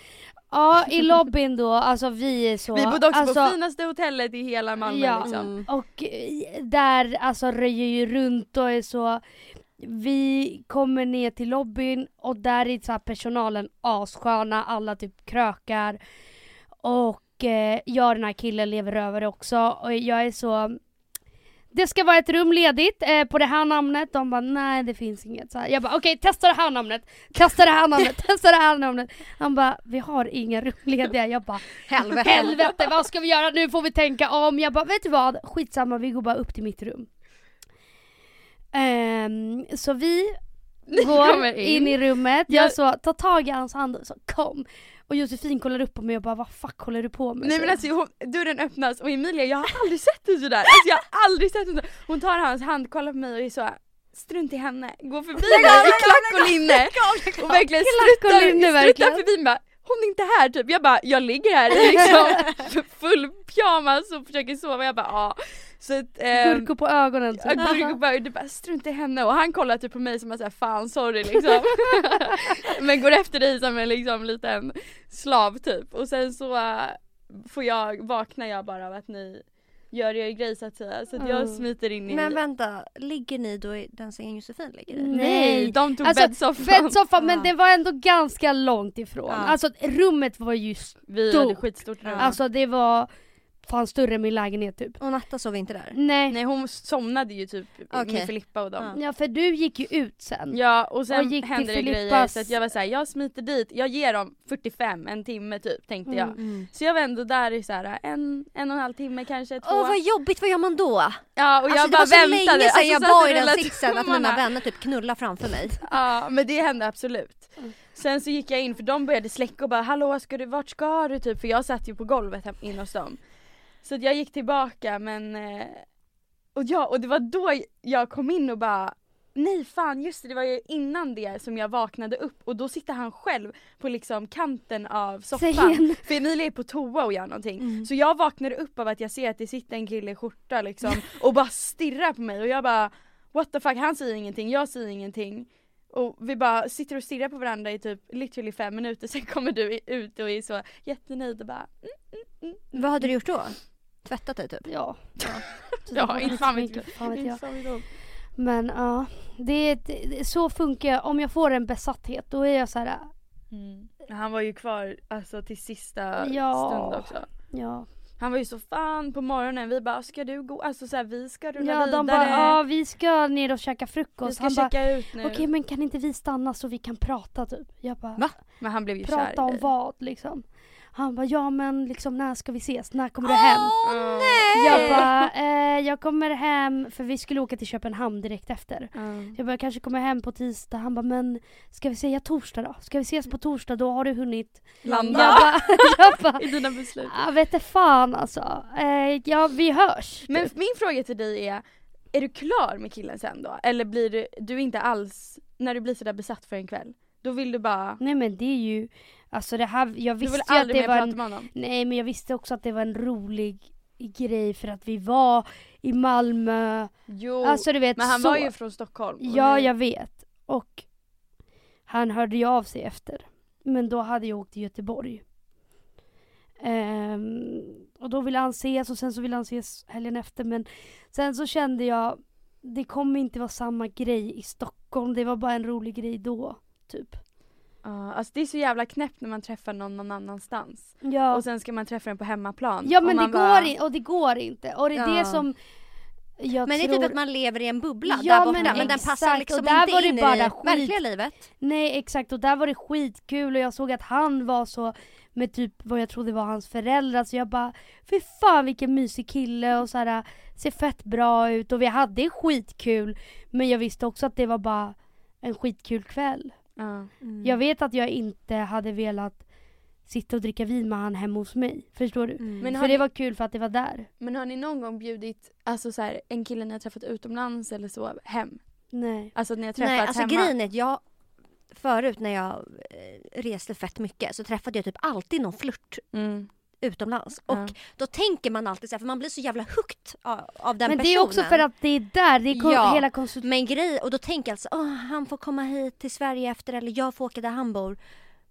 Ja, i lobbyn då, alltså vi är så... Vi bodde också alltså, på finaste hotellet i hela Malmö, ja, liksom. Och där alltså röjer ju runt och är så... Vi kommer ner till lobbyn och där är så här personalen assköna, alla typ krökar. Och eh, jag och den här killen lever över det också. Och jag är så... Det ska vara ett rum ledigt eh, på det här namnet. De bara, nej det finns inget. Så här. Jag bara, okej okay, testa det här namnet. Testa det här namnet. Testa det här namnet. Han bara, vi har inga rum lediga. Jag bara, helvete. helvete. Vad ska vi göra? Nu får vi tänka om. Jag bara, vet du vad? Skitsamma, vi går bara upp till mitt rum. Um, så vi går in. in i rummet. Jag, jag så, tar tag i hans hand och så, kom. Och Josefine kollar upp på mig och bara, vad fuck håller du på med? Nej men alltså, hon, dörren öppnas och Emilia, jag har aldrig sett dig sådär. Alltså jag har aldrig sett dig sådär. Hon tar hans hand, kollar på mig och är så, strunt i henne. Går förbi mig i klack och linne. Och verkligen struttar, struttar förbi mig. Bara, hon är inte här typ. Jag bara, jag ligger här i liksom full pyjamas och försöker sova. Jag bara, ja. Så att, eh, gurkor på ögonen. Ja, gurkor på ögonen. Det bara, strunt i henne. Och han kollar typ på mig som att säga, fan sorry liksom. Men går efter dig som en liksom, liten slav typ. Och sen så uh, får jag, vaknar jag bara av att ni gör er grej så att säga. Så att jag mm. smiter in i... Men vänta, ligger ni då i den sängen Josefine ligger i? Nej, de tog alltså, bäddsoffan. Bäddsoffan, men det var ändå ganska långt ifrån. Ja. Alltså rummet var ju stort. Vi hade skitstort rum. Alltså det var... Fan större än min lägenhet typ. Och Natta sov inte där? Nej. Nej, hon somnade ju typ okay. med Filippa och dem. Ja, för du gick ju ut sen. Ja, och sen och gick hände det Filippas... grejer. Så att jag var såhär, jag smiter dit. Jag ger dem fyrtiofem, en timme typ, tänkte jag. Mm, mm. Så jag var ändå där i såhär, en, en och en halv timme kanske, två. Åh, vad jobbigt, vad gör man då? Ja, och jag alltså, bara väntade. Det var så länge sedan jag alltså, var i den sixen att mina vänner typ knullar framför mig. Ja, men det hände absolut. Mm. Sen så gick jag in, för de började släcka och bara, hallå, ska du, vart ska du typ? För jag satt ju på golvet hem in hos dem. Så jag gick tillbaka, men... Och, ja, och det var då jag kom in och bara... Nej, fan, just det. Det var ju innan det som jag vaknade upp. Och då sitter han själv på liksom kanten av soffan. För Emilia är på toa och gör någonting. Mm. Så jag vaknade upp av att jag ser att det sitter en kille i skjorta liksom. Och bara stirrar på mig. Och jag bara, what the fuck? Han säger ingenting, jag säger ingenting. Och vi bara sitter och stirrar på varandra i typ literally fem minuter. Sen kommer du ut och är så jättenöjd och bara... Mm, mm, mm. Vad hade du gjort då? Tvättat dig typ? Ja. Ja, ja inte fan vet jag. Men ja, det är, det, så funkar jag. Om jag får en besatthet, då är jag så här... Mm. Han var ju kvar alltså, till sista ja. stund också. Ja. Han var ju så fan på morgonen. Vi bara, ska du gå? Alltså så här, vi ska rulla ja, vidare. De bara, ja, vi ska ner och käka frukost. Vi ska han checka bara, ut nu. Okej, men kan inte vi stanna så vi kan prata typ? Jag bara, va? Men han blev ju prata kär. Prata om vad liksom? Han bara, ja men liksom när ska vi ses? När kommer du hem? Åh oh, nej! Jag bara, eh, jag kommer hem. För vi skulle åka till Köpenhamn direkt efter. Mm. Jag bara, jag kanske kommer hem på tisdag. Han bara, men ska vi säga torsdag då? Ska vi ses på torsdag? Då har du hunnit landa. Jag bara, jag bara, i dina beslut. Jag vet inte fan alltså. Eh, ja, vi hörs. Typ. Men min fråga till dig är, är du klar med killen sen då? Eller blir du, du inte alls, när du blir sådär besatt för en kväll? Då vill du bara... Nej men det är ju... Alltså det här, jag visste att det var en, nej men jag visste också att det var en rolig grej för att vi var i Malmö. Jo, alltså du vet, men han så var ju från Stockholm. Ja, nu... jag vet. Och han hörde ju av sig efter. Men då hade jag åkt till Göteborg. Um, och då ville han ses och sen så ville han ses helgen efter. Men sen så kände jag, det kommer inte vara samma grej i Stockholm. Det var bara en rolig grej då, typ. Uh, alltså det är så jävla knäppt när man träffar någon någon annanstans. Ja. Och sen ska man träffa den på hemmaplan. Ja men det går, bara... in, och det går inte. Och det är ja. det som jag men tror... det är typ att man lever i en bubbla ja, där borta. Men, men exakt, den passar liksom inte var in bara i skit. Verkliga livet. Nej exakt, och där var det skitkul. Och jag såg att han var så med typ vad jag trodde var hans föräldrar. Så jag bara, fy fan vilken mysig kille. Och så här, ser fett bra ut. Och vi hade skitkul. Men jag visste också att det var bara en skitkul kväll. Uh, mm. Jag vet att jag inte hade velat sitta och dricka vin med han hemma hos mig. Förstår du? Mm. Men för det ni... var kul för att det var där. Men har ni någon gång bjudit alltså så här, en kille ni har träffat utomlands eller så hem? Nej. Alltså när jag träffat Nej, alltså, hemma. Nej, alltså grejen är att jag förut när jag reste fett mycket så träffade jag typ alltid någon flört. Mm. Utomlands. Och mm. då tänker man alltid så här, för man blir så jävla högt av, av den personen. Men det personen. Är också för att det är där det är kon- ja, hela konsult- men grej, och då tänker jag alltså, åh, han får komma hit till Sverige efter eller jag får åka där han bor.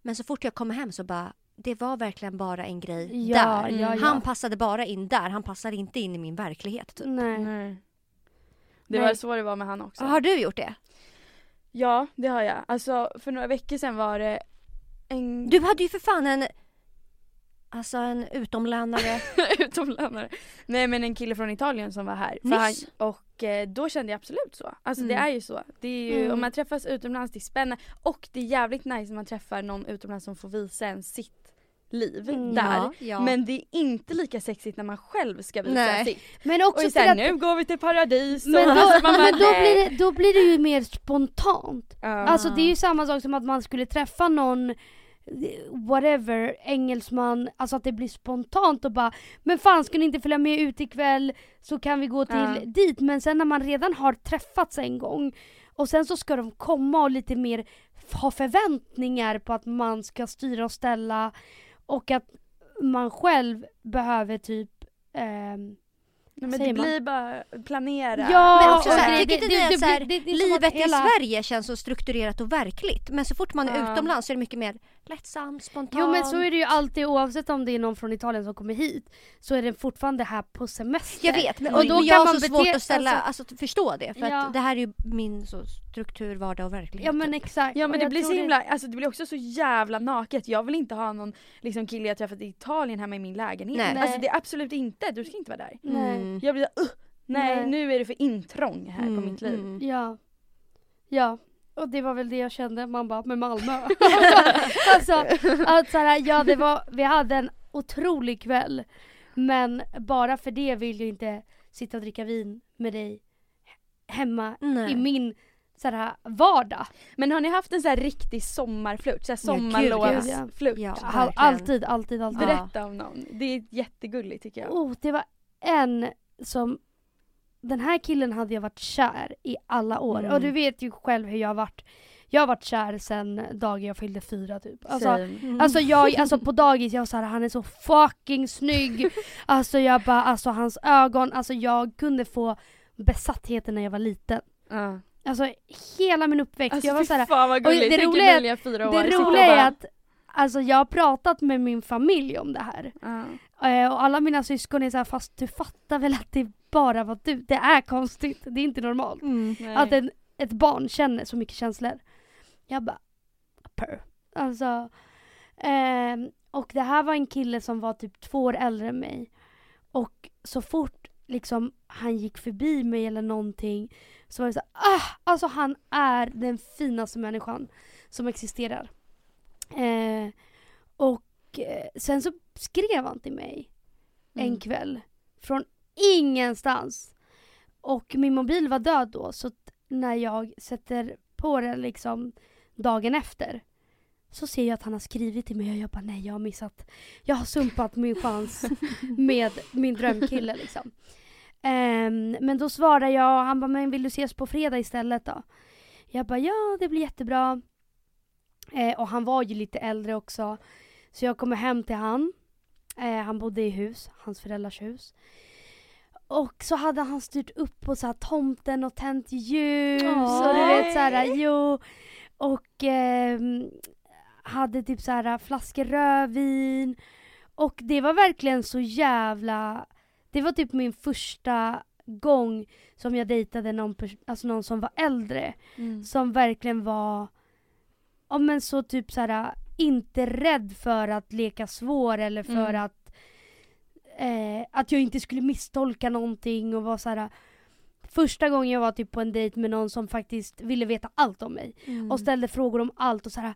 Men så fort jag kommer hem så bara, det var verkligen bara en grej ja, där. Ja, ja. Han passade bara in där, han passade inte in i min verklighet. Typ. Nej. Nej. Det var Nej. så det var med han också. Har du gjort det? Ja, det har jag. Alltså, för några veckor sedan var det en... Du hade ju för fan en... Alltså en utomländare. utomländare. Nej men en kille från Italien som var här. För han, och eh, då kände jag absolut så. Alltså mm. det är ju så. Det är ju, mm. om man träffas utomlands det är spännande. Och det är jävligt nice när man träffar någon utomlands som får visa en sitt liv mm. där. Ja, ja. Men det är inte lika sexigt när man själv ska visa Nej. sitt. Men också och sen att... nu går vi till paradis. Men, då, man men då, blir det, då blir det ju mer spontant. Uh. Alltså det är ju samma sak som att man skulle träffa någon... whatever, engelsman, alltså att det blir spontant och bara, men fan ska ni inte följa med ut ikväll så kan vi gå till uh. dit, men sen när man redan har träffats en gång och sen så ska de komma och lite mer ha förväntningar på att man ska styra och ställa och att man själv behöver typ ehm, Nej, men det blir bara planera. Ja, men också såhär, det, det, det, det, såhär, det, det, livet i hela... Sverige känns så strukturerat och verkligt. Men så fort man är ja. utomlands så är det mycket mer lättsamt, spontant. Jo men så är det ju alltid, oavsett om det är någon från Italien som kommer hit så är det fortfarande här på semester. Jag vet, men, och då men jag kan man så bete- svårt att ställa, alltså, alltså, förstå det. För ja. att det här är ju min så, struktur, vardag och verklighet. Ja men exakt. Ja men det blir, så himla, det... Alltså, det blir också så jävla naket. Jag vill inte ha någon liksom, kille jag träffat i Italien hemma i min lägenhet. Nej. Alltså det är absolut inte, du ska inte vara där. Nej. Jag blir uh, nej, nej, nu är det för intrång här mm, på mitt liv. Mm. Ja. Ja, och det var väl det jag kände. Man bara, med Malmö. alltså, att så här, ja, det var, vi hade en otrolig kväll. Men bara för det vill jag inte sitta och dricka vin med dig hemma nej. i min så här, vardag. Men har ni haft en så här riktig sommarflört? Så här sommarlovsflört? Ja, ja. All, alltid, alltid, alltid. Berätta om någon. Det är jättegulligt tycker jag. Oh, det var en som, den här killen hade jag varit kär i alla år. Mm. Och du vet ju själv hur jag har varit. Jag har varit kär sen dagen jag fyllde fyra typ. Alltså, mm. alltså, jag, alltså på dagis, jag var så här, han är så fucking snygg. alltså jag bara, alltså hans ögon. Alltså jag kunde få besattheten när jag var liten. Mm. Alltså hela min uppväxt. Alltså jag var så här, fan vad gulligt. Det roliga är att, fyra år, det roliga är att alltså jag har pratat med min familj om det här. Mm. Uh, och alla mina syskon är så här, fast du fattar väl att det bara var du. Det är konstigt, det är inte normalt. Mm, att en, ett barn känner så mycket känslor. Jag bara, purr. Alltså, uh, och det här var en kille som var typ två år äldre än mig. Och så fort liksom han gick förbi mig eller någonting så var det så här, ah, alltså han är den finaste människan som existerar. Eh, och eh, sen så skrev han till mig mm. en kväll från ingenstans. Och min mobil var död då, så t- när jag sätter på den liksom dagen efter så ser jag att han har skrivit till mig och jag bara nej, jag har missat. Jag har sumpat min chans med min drömkille liksom. Um, men då svarar jag och han bara, men vill du ses på fredag istället då? Jag bara, ja det blir jättebra. Eh, och han var ju lite äldre också. Så jag kommer hem till han. Eh, han bodde i hus, hans föräldrars hus. Och så hade han styrt upp på så här tomten och tänt ljus. Oh, och du vet så här, jo. Och eh, hade typ så här flaskor rödvin. Och det var verkligen så jävla... Det var typ min första gång som jag dejtade någon, pers- alltså någon som var äldre. Mm. Som verkligen var... Ja men så typ så här, inte rädd för att leka svår eller för mm. att eh, att jag inte skulle misstolka någonting och var så här. Första gången jag var typ på en dejt med någon som faktiskt ville veta allt om mig mm. och ställde frågor om allt och så här,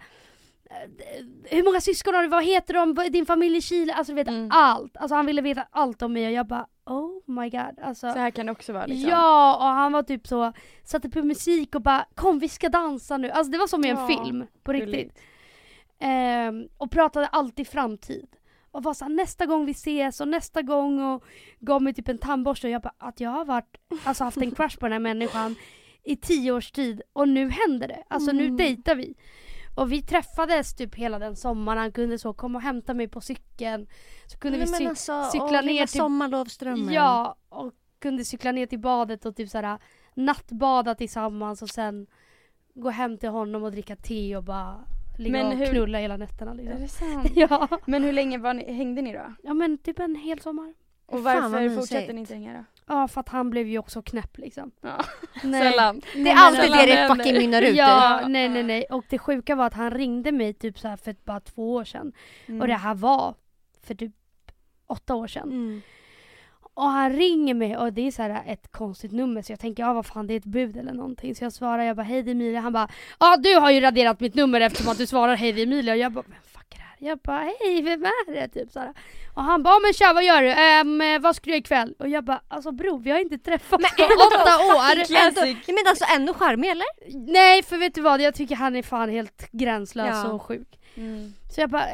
hur många syskon har du, vad heter de, din familj i Chile, alltså du vet mm. allt. Alltså han ville veta allt om mig och jag bara oh my god, alltså, så här kan det också vara liksom. Ja, och han var typ så, satte på musik och bara kom vi ska dansa nu. Alltså det var som i en ja, film på riktigt. Ehm, och pratade alltid framtid. Och var så här, nästa gång vi ses och nästa gång, och gav mig typ en tandborste och jag bara att jag har varit, alltså haft en crush på den här människan i tio års tid och nu händer det. Alltså mm. nu dejtar vi. Och vi träffades typ hela den sommaren. Han kunde så komma och hämta mig på cykeln. Så kunde Nej, vi cy- alltså, cykla åh, ner till... sommarlovsdrömmen. Ja, och kunde cykla ner till badet och typ såhär nattbada tillsammans. Och sen gå hem till honom och dricka te och bara ligga men och hur... knulla hela nätterna. Liksom. Är det sant? Ja. Men hur länge var ni... hängde ni då? Ja, men typ en hel sommar. Och varför fortsätter ni inte hänga då? Ja, för att han blev ju också knäpp liksom. Ja. Nej. Sällan. Det är alltid det det fucking mynnar ut. Ja, nej, nej, nej. Och det sjuka var att han ringde mig typ så här för bara två år sedan. Mm. Och det här var för typ åtta år sedan. Mm. Och han ringer mig och det är så här ett konstigt nummer. Så jag tänker, ja vad fan, det är ett bud eller någonting. Så jag svarar, jag bara, hej det är Emilia. Han bara, ja du har ju raderat mitt nummer eftersom att du svarar hej det är Emilia. Och jag bara, jag bara, hej, vem är det? Typ, såhär. Och han bara, men tja, vad gör du? Ehm, vad ska du göra ikväll? Och jag bara, alltså bro, vi har inte träffats på åtta år. Ändå, men alltså ändå charmig, eller? Nej, för vet du vad? Jag tycker han är fan helt gränslös ja. och sjuk. Mm. Så jag bara,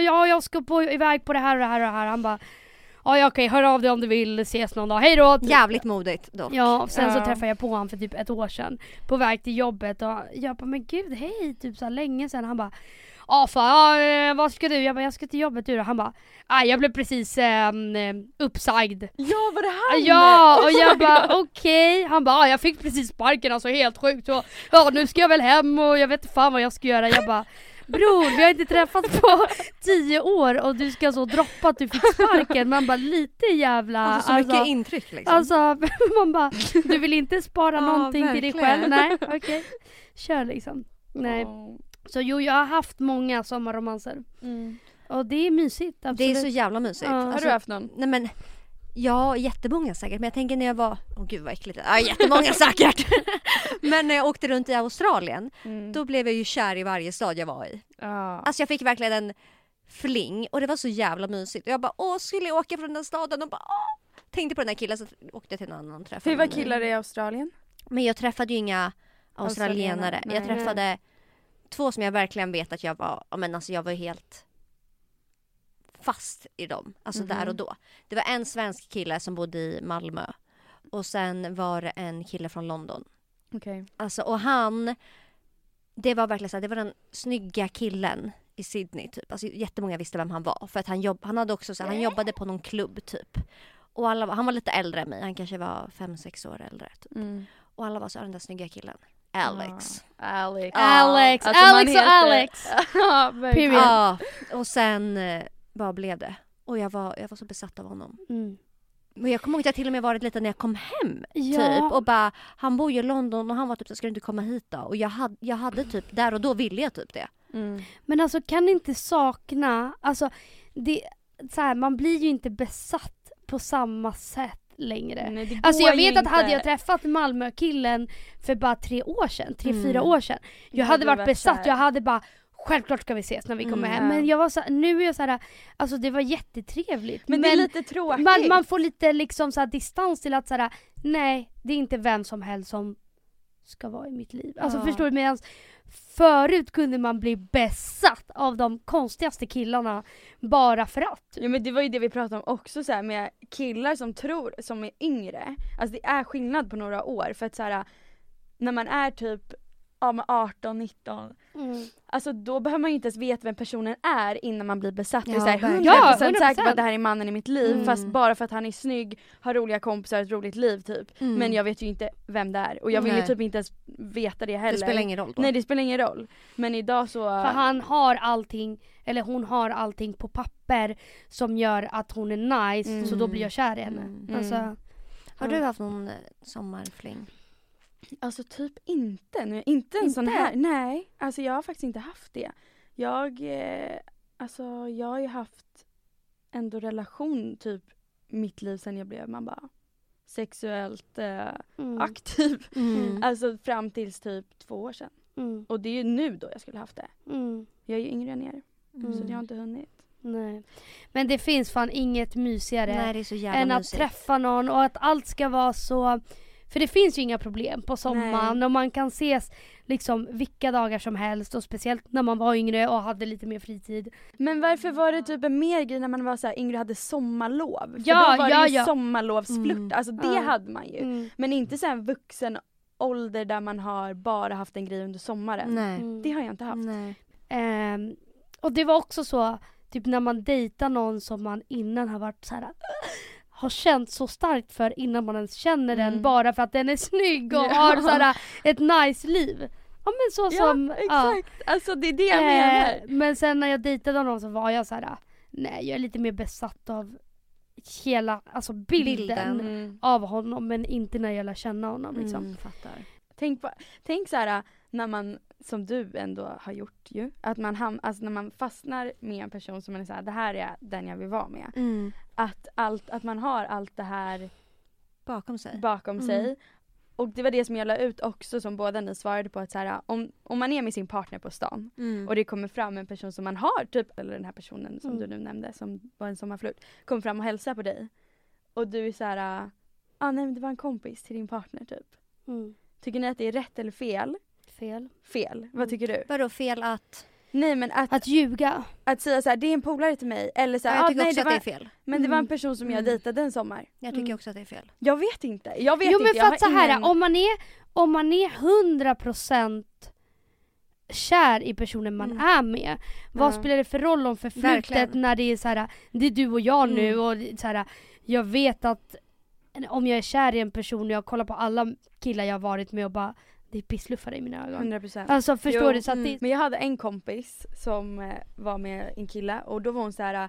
ja, jag ska på, iväg på det här och det här och det här. Han bara, ja, okej, hör av dig om du vill ses någon dag. Hej då! Typ. Jävligt modigt dock. Ja, sen så uh. träffade jag på honom för typ ett år sedan. På väg till jobbet. Och jag bara, men gud, hej, typ så här länge sedan. Han bara, ja fan, äh, vad ska du? Jag bara, jag ska till jobbet du då. Han bara, nej jag blev precis äh, uppsagd. Ja, var det han? Ja, och jag bara, okej. Okay. Han bara, jag fick precis sparken, alltså helt sjukt. Så, ja, nu ska jag väl hem och jag vet fan vad jag ska göra. Jag bara, bror, vi har inte träffats på tio år och du ska så droppa att du fick sparken. Man bara, lite jävla... Alltså så alltså, mycket intryck liksom. Alltså, man bara, du vill inte spara någonting ah, till dig själv? Nej, okej. Okay. Kör liksom. Nej. Oh. Så jo, jag har haft många sommarromanser. Mm. Och det är mysigt. Absolut. Det är så jävla mysigt. Ja. Alltså, har du haft någon? Nej men, ja, jättemånga säkert. Men jag tänker när jag var... Åh gud vad äckligt. Ja, jättemånga säkert. Men när jag åkte runt i Australien. Mm. Då blev jag ju kär i varje stad jag var i. Ah. Alltså jag fick verkligen en fling. Och det var så jävla mysigt. Och jag bara, åh skulle jag åka från den här staden? Och bara, åh. Tänkte på den här killen så åkte jag till en annan träff. Hur var killar i Australien? Men jag träffade ju inga australienare. Nej. Jag träffade... Två som jag verkligen vet att jag var, men alltså jag var helt fast i dem. Alltså mm-hmm. där och då. Det var en svensk kille som bodde i Malmö. Och sen var det en kille från London. Okej. Okay. Alltså, och han, det var verkligen så här, det var den snygga killen i Sydney typ. Alltså jättemånga visste vem han var. För att han, jobb, han hade också så här, han jobbade på någon klubb typ. Och alla, han var lite äldre än mig. Han kanske var fem, sex år äldre typ. Mm. Och alla var så här, den där snygga killen. Alex. Ah. Alex. Ah. Alex. Alltså, Alex och Alex. ah, ah. Och sen eh, bara blev det. Och jag var, jag var så besatt av honom. Mm. Men jag kommer ihåg att jag till och med varit lite när jag kom hem. Ja. Typ. Och bara, han bor ju i London och han var typ så, ska du inte komma hit då? Och jag, had, jag hade typ, där och då ville jag typ det. Mm. Men alltså kan ni inte sakna, alltså det, så här, man blir ju inte besatt på samma sätt längre. Nej, alltså jag vet inte. Att hade jag träffat Malmö-killen för bara tre år sedan, tre, mm. fyra år sedan, jag hade varit besatt, jag hade bara självklart ska vi ses när vi kommer mm, hem. Men jag var så, nu är jag så här, alltså det var jättetrevligt. Men, men det är lite tråkigt. Man, man får lite liksom så här distans till att så här, nej, det är inte vem som helst som ska vara i mitt liv. Alltså ja. Förstår du, medans förut kunde man bli besatt av de konstigaste killarna bara för att. Ja, men det var ju det vi pratade om också så här, med killar som tror, som är yngre. Alltså det är skillnad på några år. För att så här, när man är typ ja, arton nitton mm. alltså då behöver man ju inte ens veta vem personen är innan man blir besatt. Ja, så här, hundra procent ja, hundra procent säker på att det här är mannen i mitt liv. Mm. Fast bara för att han är snygg, har roliga kompisar, ett roligt liv typ. Mm. Men jag vet ju inte vem det är. Och jag vill Nej. ju typ inte ens veta det heller. Det spelar ingen roll då. Nej, det spelar ingen roll. Men idag så... För han har allting, eller hon har allting på papper som gör att hon är nice. Mm. Så då blir jag kär i henne. Mm. Alltså, mm. Har du haft någon sommarfling? Alltså typ inte nu. Inte en inte. Sån här. Nej, alltså jag har faktiskt inte haft det. Jag eh, alltså jag har ju haft ändå relation typ mitt liv sen jag blev man bara sexuellt eh, mm. aktiv. Mm. Alltså fram tills typ två år sedan. Mm. Och det är ju nu då jag skulle haft det. Mm. Jag är ju yngre än er. Mm. Så jag har inte hunnit. Nej. Men det finns fan inget mysigare Nej, det är så jävla än mysigt. Att träffa någon och att allt ska vara så. För det finns ju inga problem på sommaren. Nej. Och man kan ses liksom vilka dagar som helst. Och speciellt när man var yngre och hade lite mer fritid. Men varför var det typ en mer grej när man var så här yngre och hade sommarlov? För ja, då var ja, det ju ja. sommarlovsflört. Mm. Alltså det ja. hade man ju. Mm. Men inte så här vuxen ålder där man har bara haft en grej under sommaren. Nej. Mm. Det har jag inte haft. Nej. Um, och det var också så typ när man dejtar någon som man innan har varit så här... har känt så starkt för innan man ens känner mm. den bara för att den är snygg och ja. har sådär ett nice liv. Ja men så ja, som... exakt. Ja. Alltså det är det jag eh, menar. Men sen när jag dejtade någon så var jag så här: nej jag är lite mer besatt av hela, alltså bilden, bilden. Mm. av honom men inte när jag lär känna honom liksom. Mm, fattar. Tänk, på, tänk så här när man, som du ändå har gjort ju, att man ham- alltså när man fastnar med en person som man är så här, det här är den jag vill vara med. Mm. Att, allt, att man har allt det här bakom sig. Bakom mm. sig. Och det var det som jag la ut också som båda ni svarade på. Att så här, om, om man är med sin partner på stan mm. och det kommer fram en person som man har, typ, eller den här personen som mm. du nu nämnde som var en sommarflört, kom fram och hälsar på dig. Och du är så här, ah, nej men det var en kompis till din partner typ. Mm. Tycker ni att det är rätt eller fel? Fel. Fel. Mm. Vad tycker du? Vadå fel att... Nej, men att, att ljuga. Att säga så här, det är en polare till mig. Eller så här, ja, jag tycker ah, nej, också det var, att det är fel. Men det var en person som jag mm. dejtade en sommar. Jag tycker mm. också att det är fel. Jag vet inte. Jag vet jo, inte. Men för att så här, ingen... om man är, om man är hundra procent kär i personen man mm. är med. Vad mm. spelar det för roll om förflutet när det är så här, det är du och jag mm. nu. Och så här, jag vet att om jag är kär i en person och jag kollar på alla killar jag har varit med och bara... Det pissluffar i mina ögon. hundra procent Alltså förstår jo, du så att mm. det... Men jag hade en kompis som var med en kille. Och då var hon så här.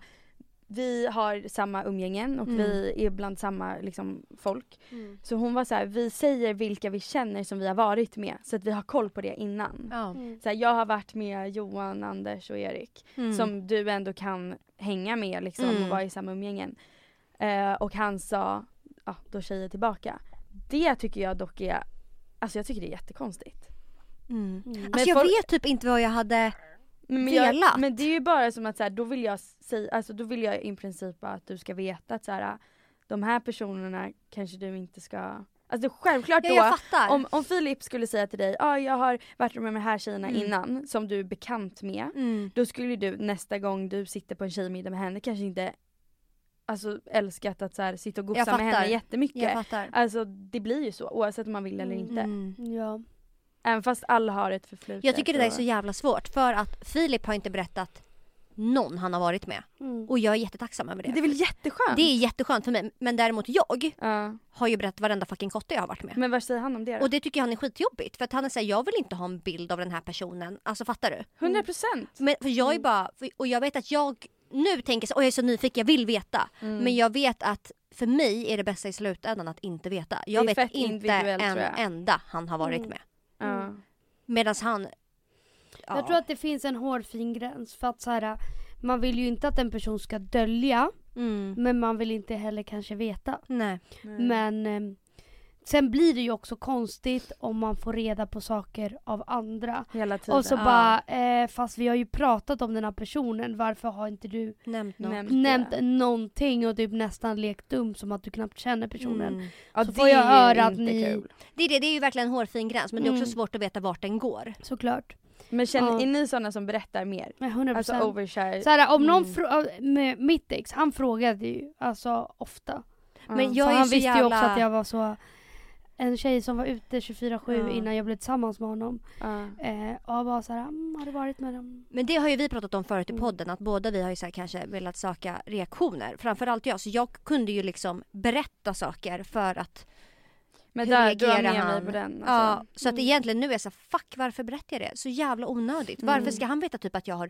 Vi har samma umgängen. Och mm. vi är bland samma liksom, folk. Mm. Så hon var så här. Vi säger vilka vi känner som vi har varit med. Så att vi har koll på det innan. Ja. Mm. Så här, jag har varit med Johan, Anders och Erik. Mm. Som du ändå kan hänga med. Liksom, mm. Och vara i samma umgängen. Uh, och han sa. Ja, då tjejer tillbaka. Det tycker jag dock är. Alltså jag tycker det är jättekonstigt. Mm. Mm. Alltså jag folk... vet typ inte vad jag hade men velat. Jag, men det är ju bara som att så här, då vill jag säga, alltså då vill jag i princip att du ska veta att så här, de här personerna kanske du inte ska... Alltså självklart då, ja, om, om Filip skulle säga till dig, ah, jag har varit med de här tjejerna mm. innan, som du är bekant med. Mm. Då skulle du nästa gång du sitter på en tjejmiddag med henne kanske inte... Alltså älskat att så här, sitta och gosa med henne jättemycket. Alltså det blir ju så oavsett om man vill eller inte. Mm. Ja. Även fast alla har ett förflutet. Jag tycker det där är så jävla svårt. För att Filip har inte berättat någon han har varit med. Mm. Och jag är jättetacksam över det. Det är väl jätteskönt. Det är jätteskönt för mig. Men däremot jag uh. har ju berättat varenda fucking kotte jag har varit med. Men vad säger han om det då? Och det tycker jag han är skitjobbigt. För att han är såhär, jag vill inte ha en bild av den här personen. Alltså fattar du? hundra procent Mm. Men för jag är bara, för, och jag vet att jag nu tänker jag, jag är så nyfiken, jag vill veta. Mm. Men jag vet att för mig är det bästa i slutändan att inte veta. Jag vet inte en enda han har varit med. Mm. Mm. Medan han... Ja. Jag tror att det finns en hårfin gräns för att så här, man vill ju inte att en person ska dölja. Mm. Men man vill inte heller kanske veta. Nej. Nej. Men eh, sen blir det ju också konstigt om man får reda på saker av andra. Hela tiden. Och så bara, ja. eh, fast vi har ju pratat om den här personen. Varför har inte du nämnt, något? nämnt, nämnt någonting och typ nästan lekt dum som att du knappt känner personen. Mm. Ja, så får jag höra att ni... Kul. Det är det, det är ju verkligen en hårfin gräns. Men det är också mm. svårt att veta vart den går. Såklart. Men känner ja. är ni sådana som berättar mer? hundra procent. Alltså overshare. Såhär, om någon frå- med mitt ex, han frågade ju alltså ofta. Ja. Men jag så är han så visste jävla... ju också att jag var så... En tjej som var ute tjugofyra sju mm. innan jag blev tillsammans med honom. Mm. Eh, och jag bara såhär, har du varit med dem? Men det har ju vi pratat om förut i podden. Att båda vi har ju så här kanske velat söka reaktioner. Framförallt jag. Så jag kunde ju liksom berätta saker för att... Men där, du har med mig på den. Alltså. Ja, så att egentligen nu är jag så här, fuck, varför berättar jag det? Så jävla onödigt. Mm. Varför ska han veta typ att jag har...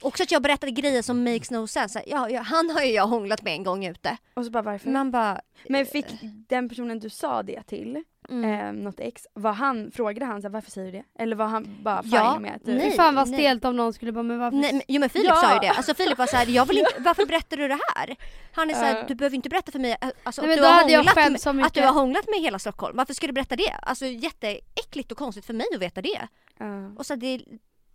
Också att jag berättade grejer som makes no sense. Ja, ja, han har ju jag hånglat med en gång ute. Och så bara varför? Man bara, men fick den personen du sa det till, mm. eh, något ex, var han, frågade han så här, varför säger du det? Eller var han bara fine ja, med att du... Nej, fan vad stelt om någon skulle bara, men varför? Nej, men, jo men Filip ja. sa ju det. Alltså Filip var så här, jag vill inte, varför berättar du det här? Han är så här, du behöver inte berätta för mig alltså, nej, att, du har, jag med, så att du har hånglat med hela Stockholm. Varför ska du berätta det? Alltså jätteäckligt och konstigt för mig att veta det. Uh. Och så här, det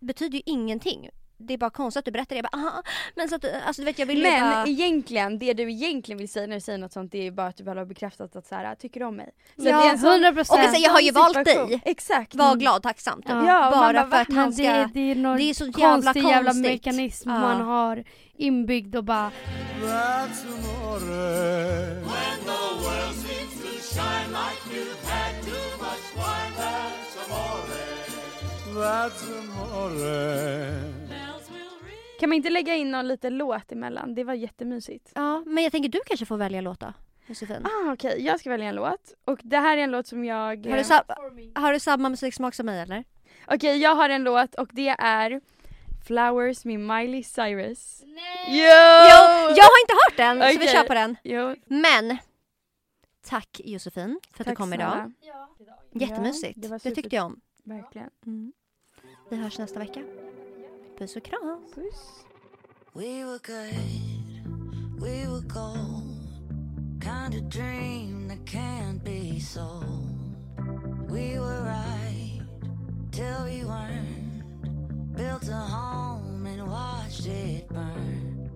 betyder ju ingenting. Det är bara konstigt att du berättar det. Jag bara, men så att, alltså, du vet, jag vill men bara... egentligen, det du egentligen vill säga när du säger något sånt, det är bara att du väl har bekräftat att så här, tycker du om mig? Så ja, det är en sån... hundra procent. Och så, jag har ju valt dig. Exakt. Var glad, tacksam. Typ. Ja, bara man, för att han ska... Det, det, är, någon det är så jävla konstigt. jävla mekanism ja. man har inbyggd och bara... Kan man inte lägga in någon liten låt emellan? Det var jättemysigt. Ja, men jag tänker du kanske får välja låt då, Josefine. Ah, okej. Okay. Jag ska välja en låt. Och det här är en låt som jag... Har du, sab- har du samma musiksmak som mig, eller? Okej, okay, jag har en låt och det är Flowers med Miley Cyrus. Nej! Jo! Jo, jag har inte hört den, okay. Så vi kör på den. Jo. Men... Tack, Josefine, för att tack du kom idag. Ja. Jättemysigt. Ja, det, super... det tyckte jag om. Verkligen. Mm. Vi hörs nästa vecka. Puss och kram. Puss. We were good, we were gold. Kind of dream that can't be sold. We were right, till we weren't. Built a home and watched it burn.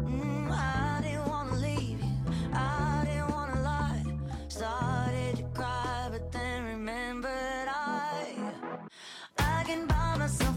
Mm, I didn't want to leave you, I didn't want to lie. Started to cry, but then remembered I I can buy myself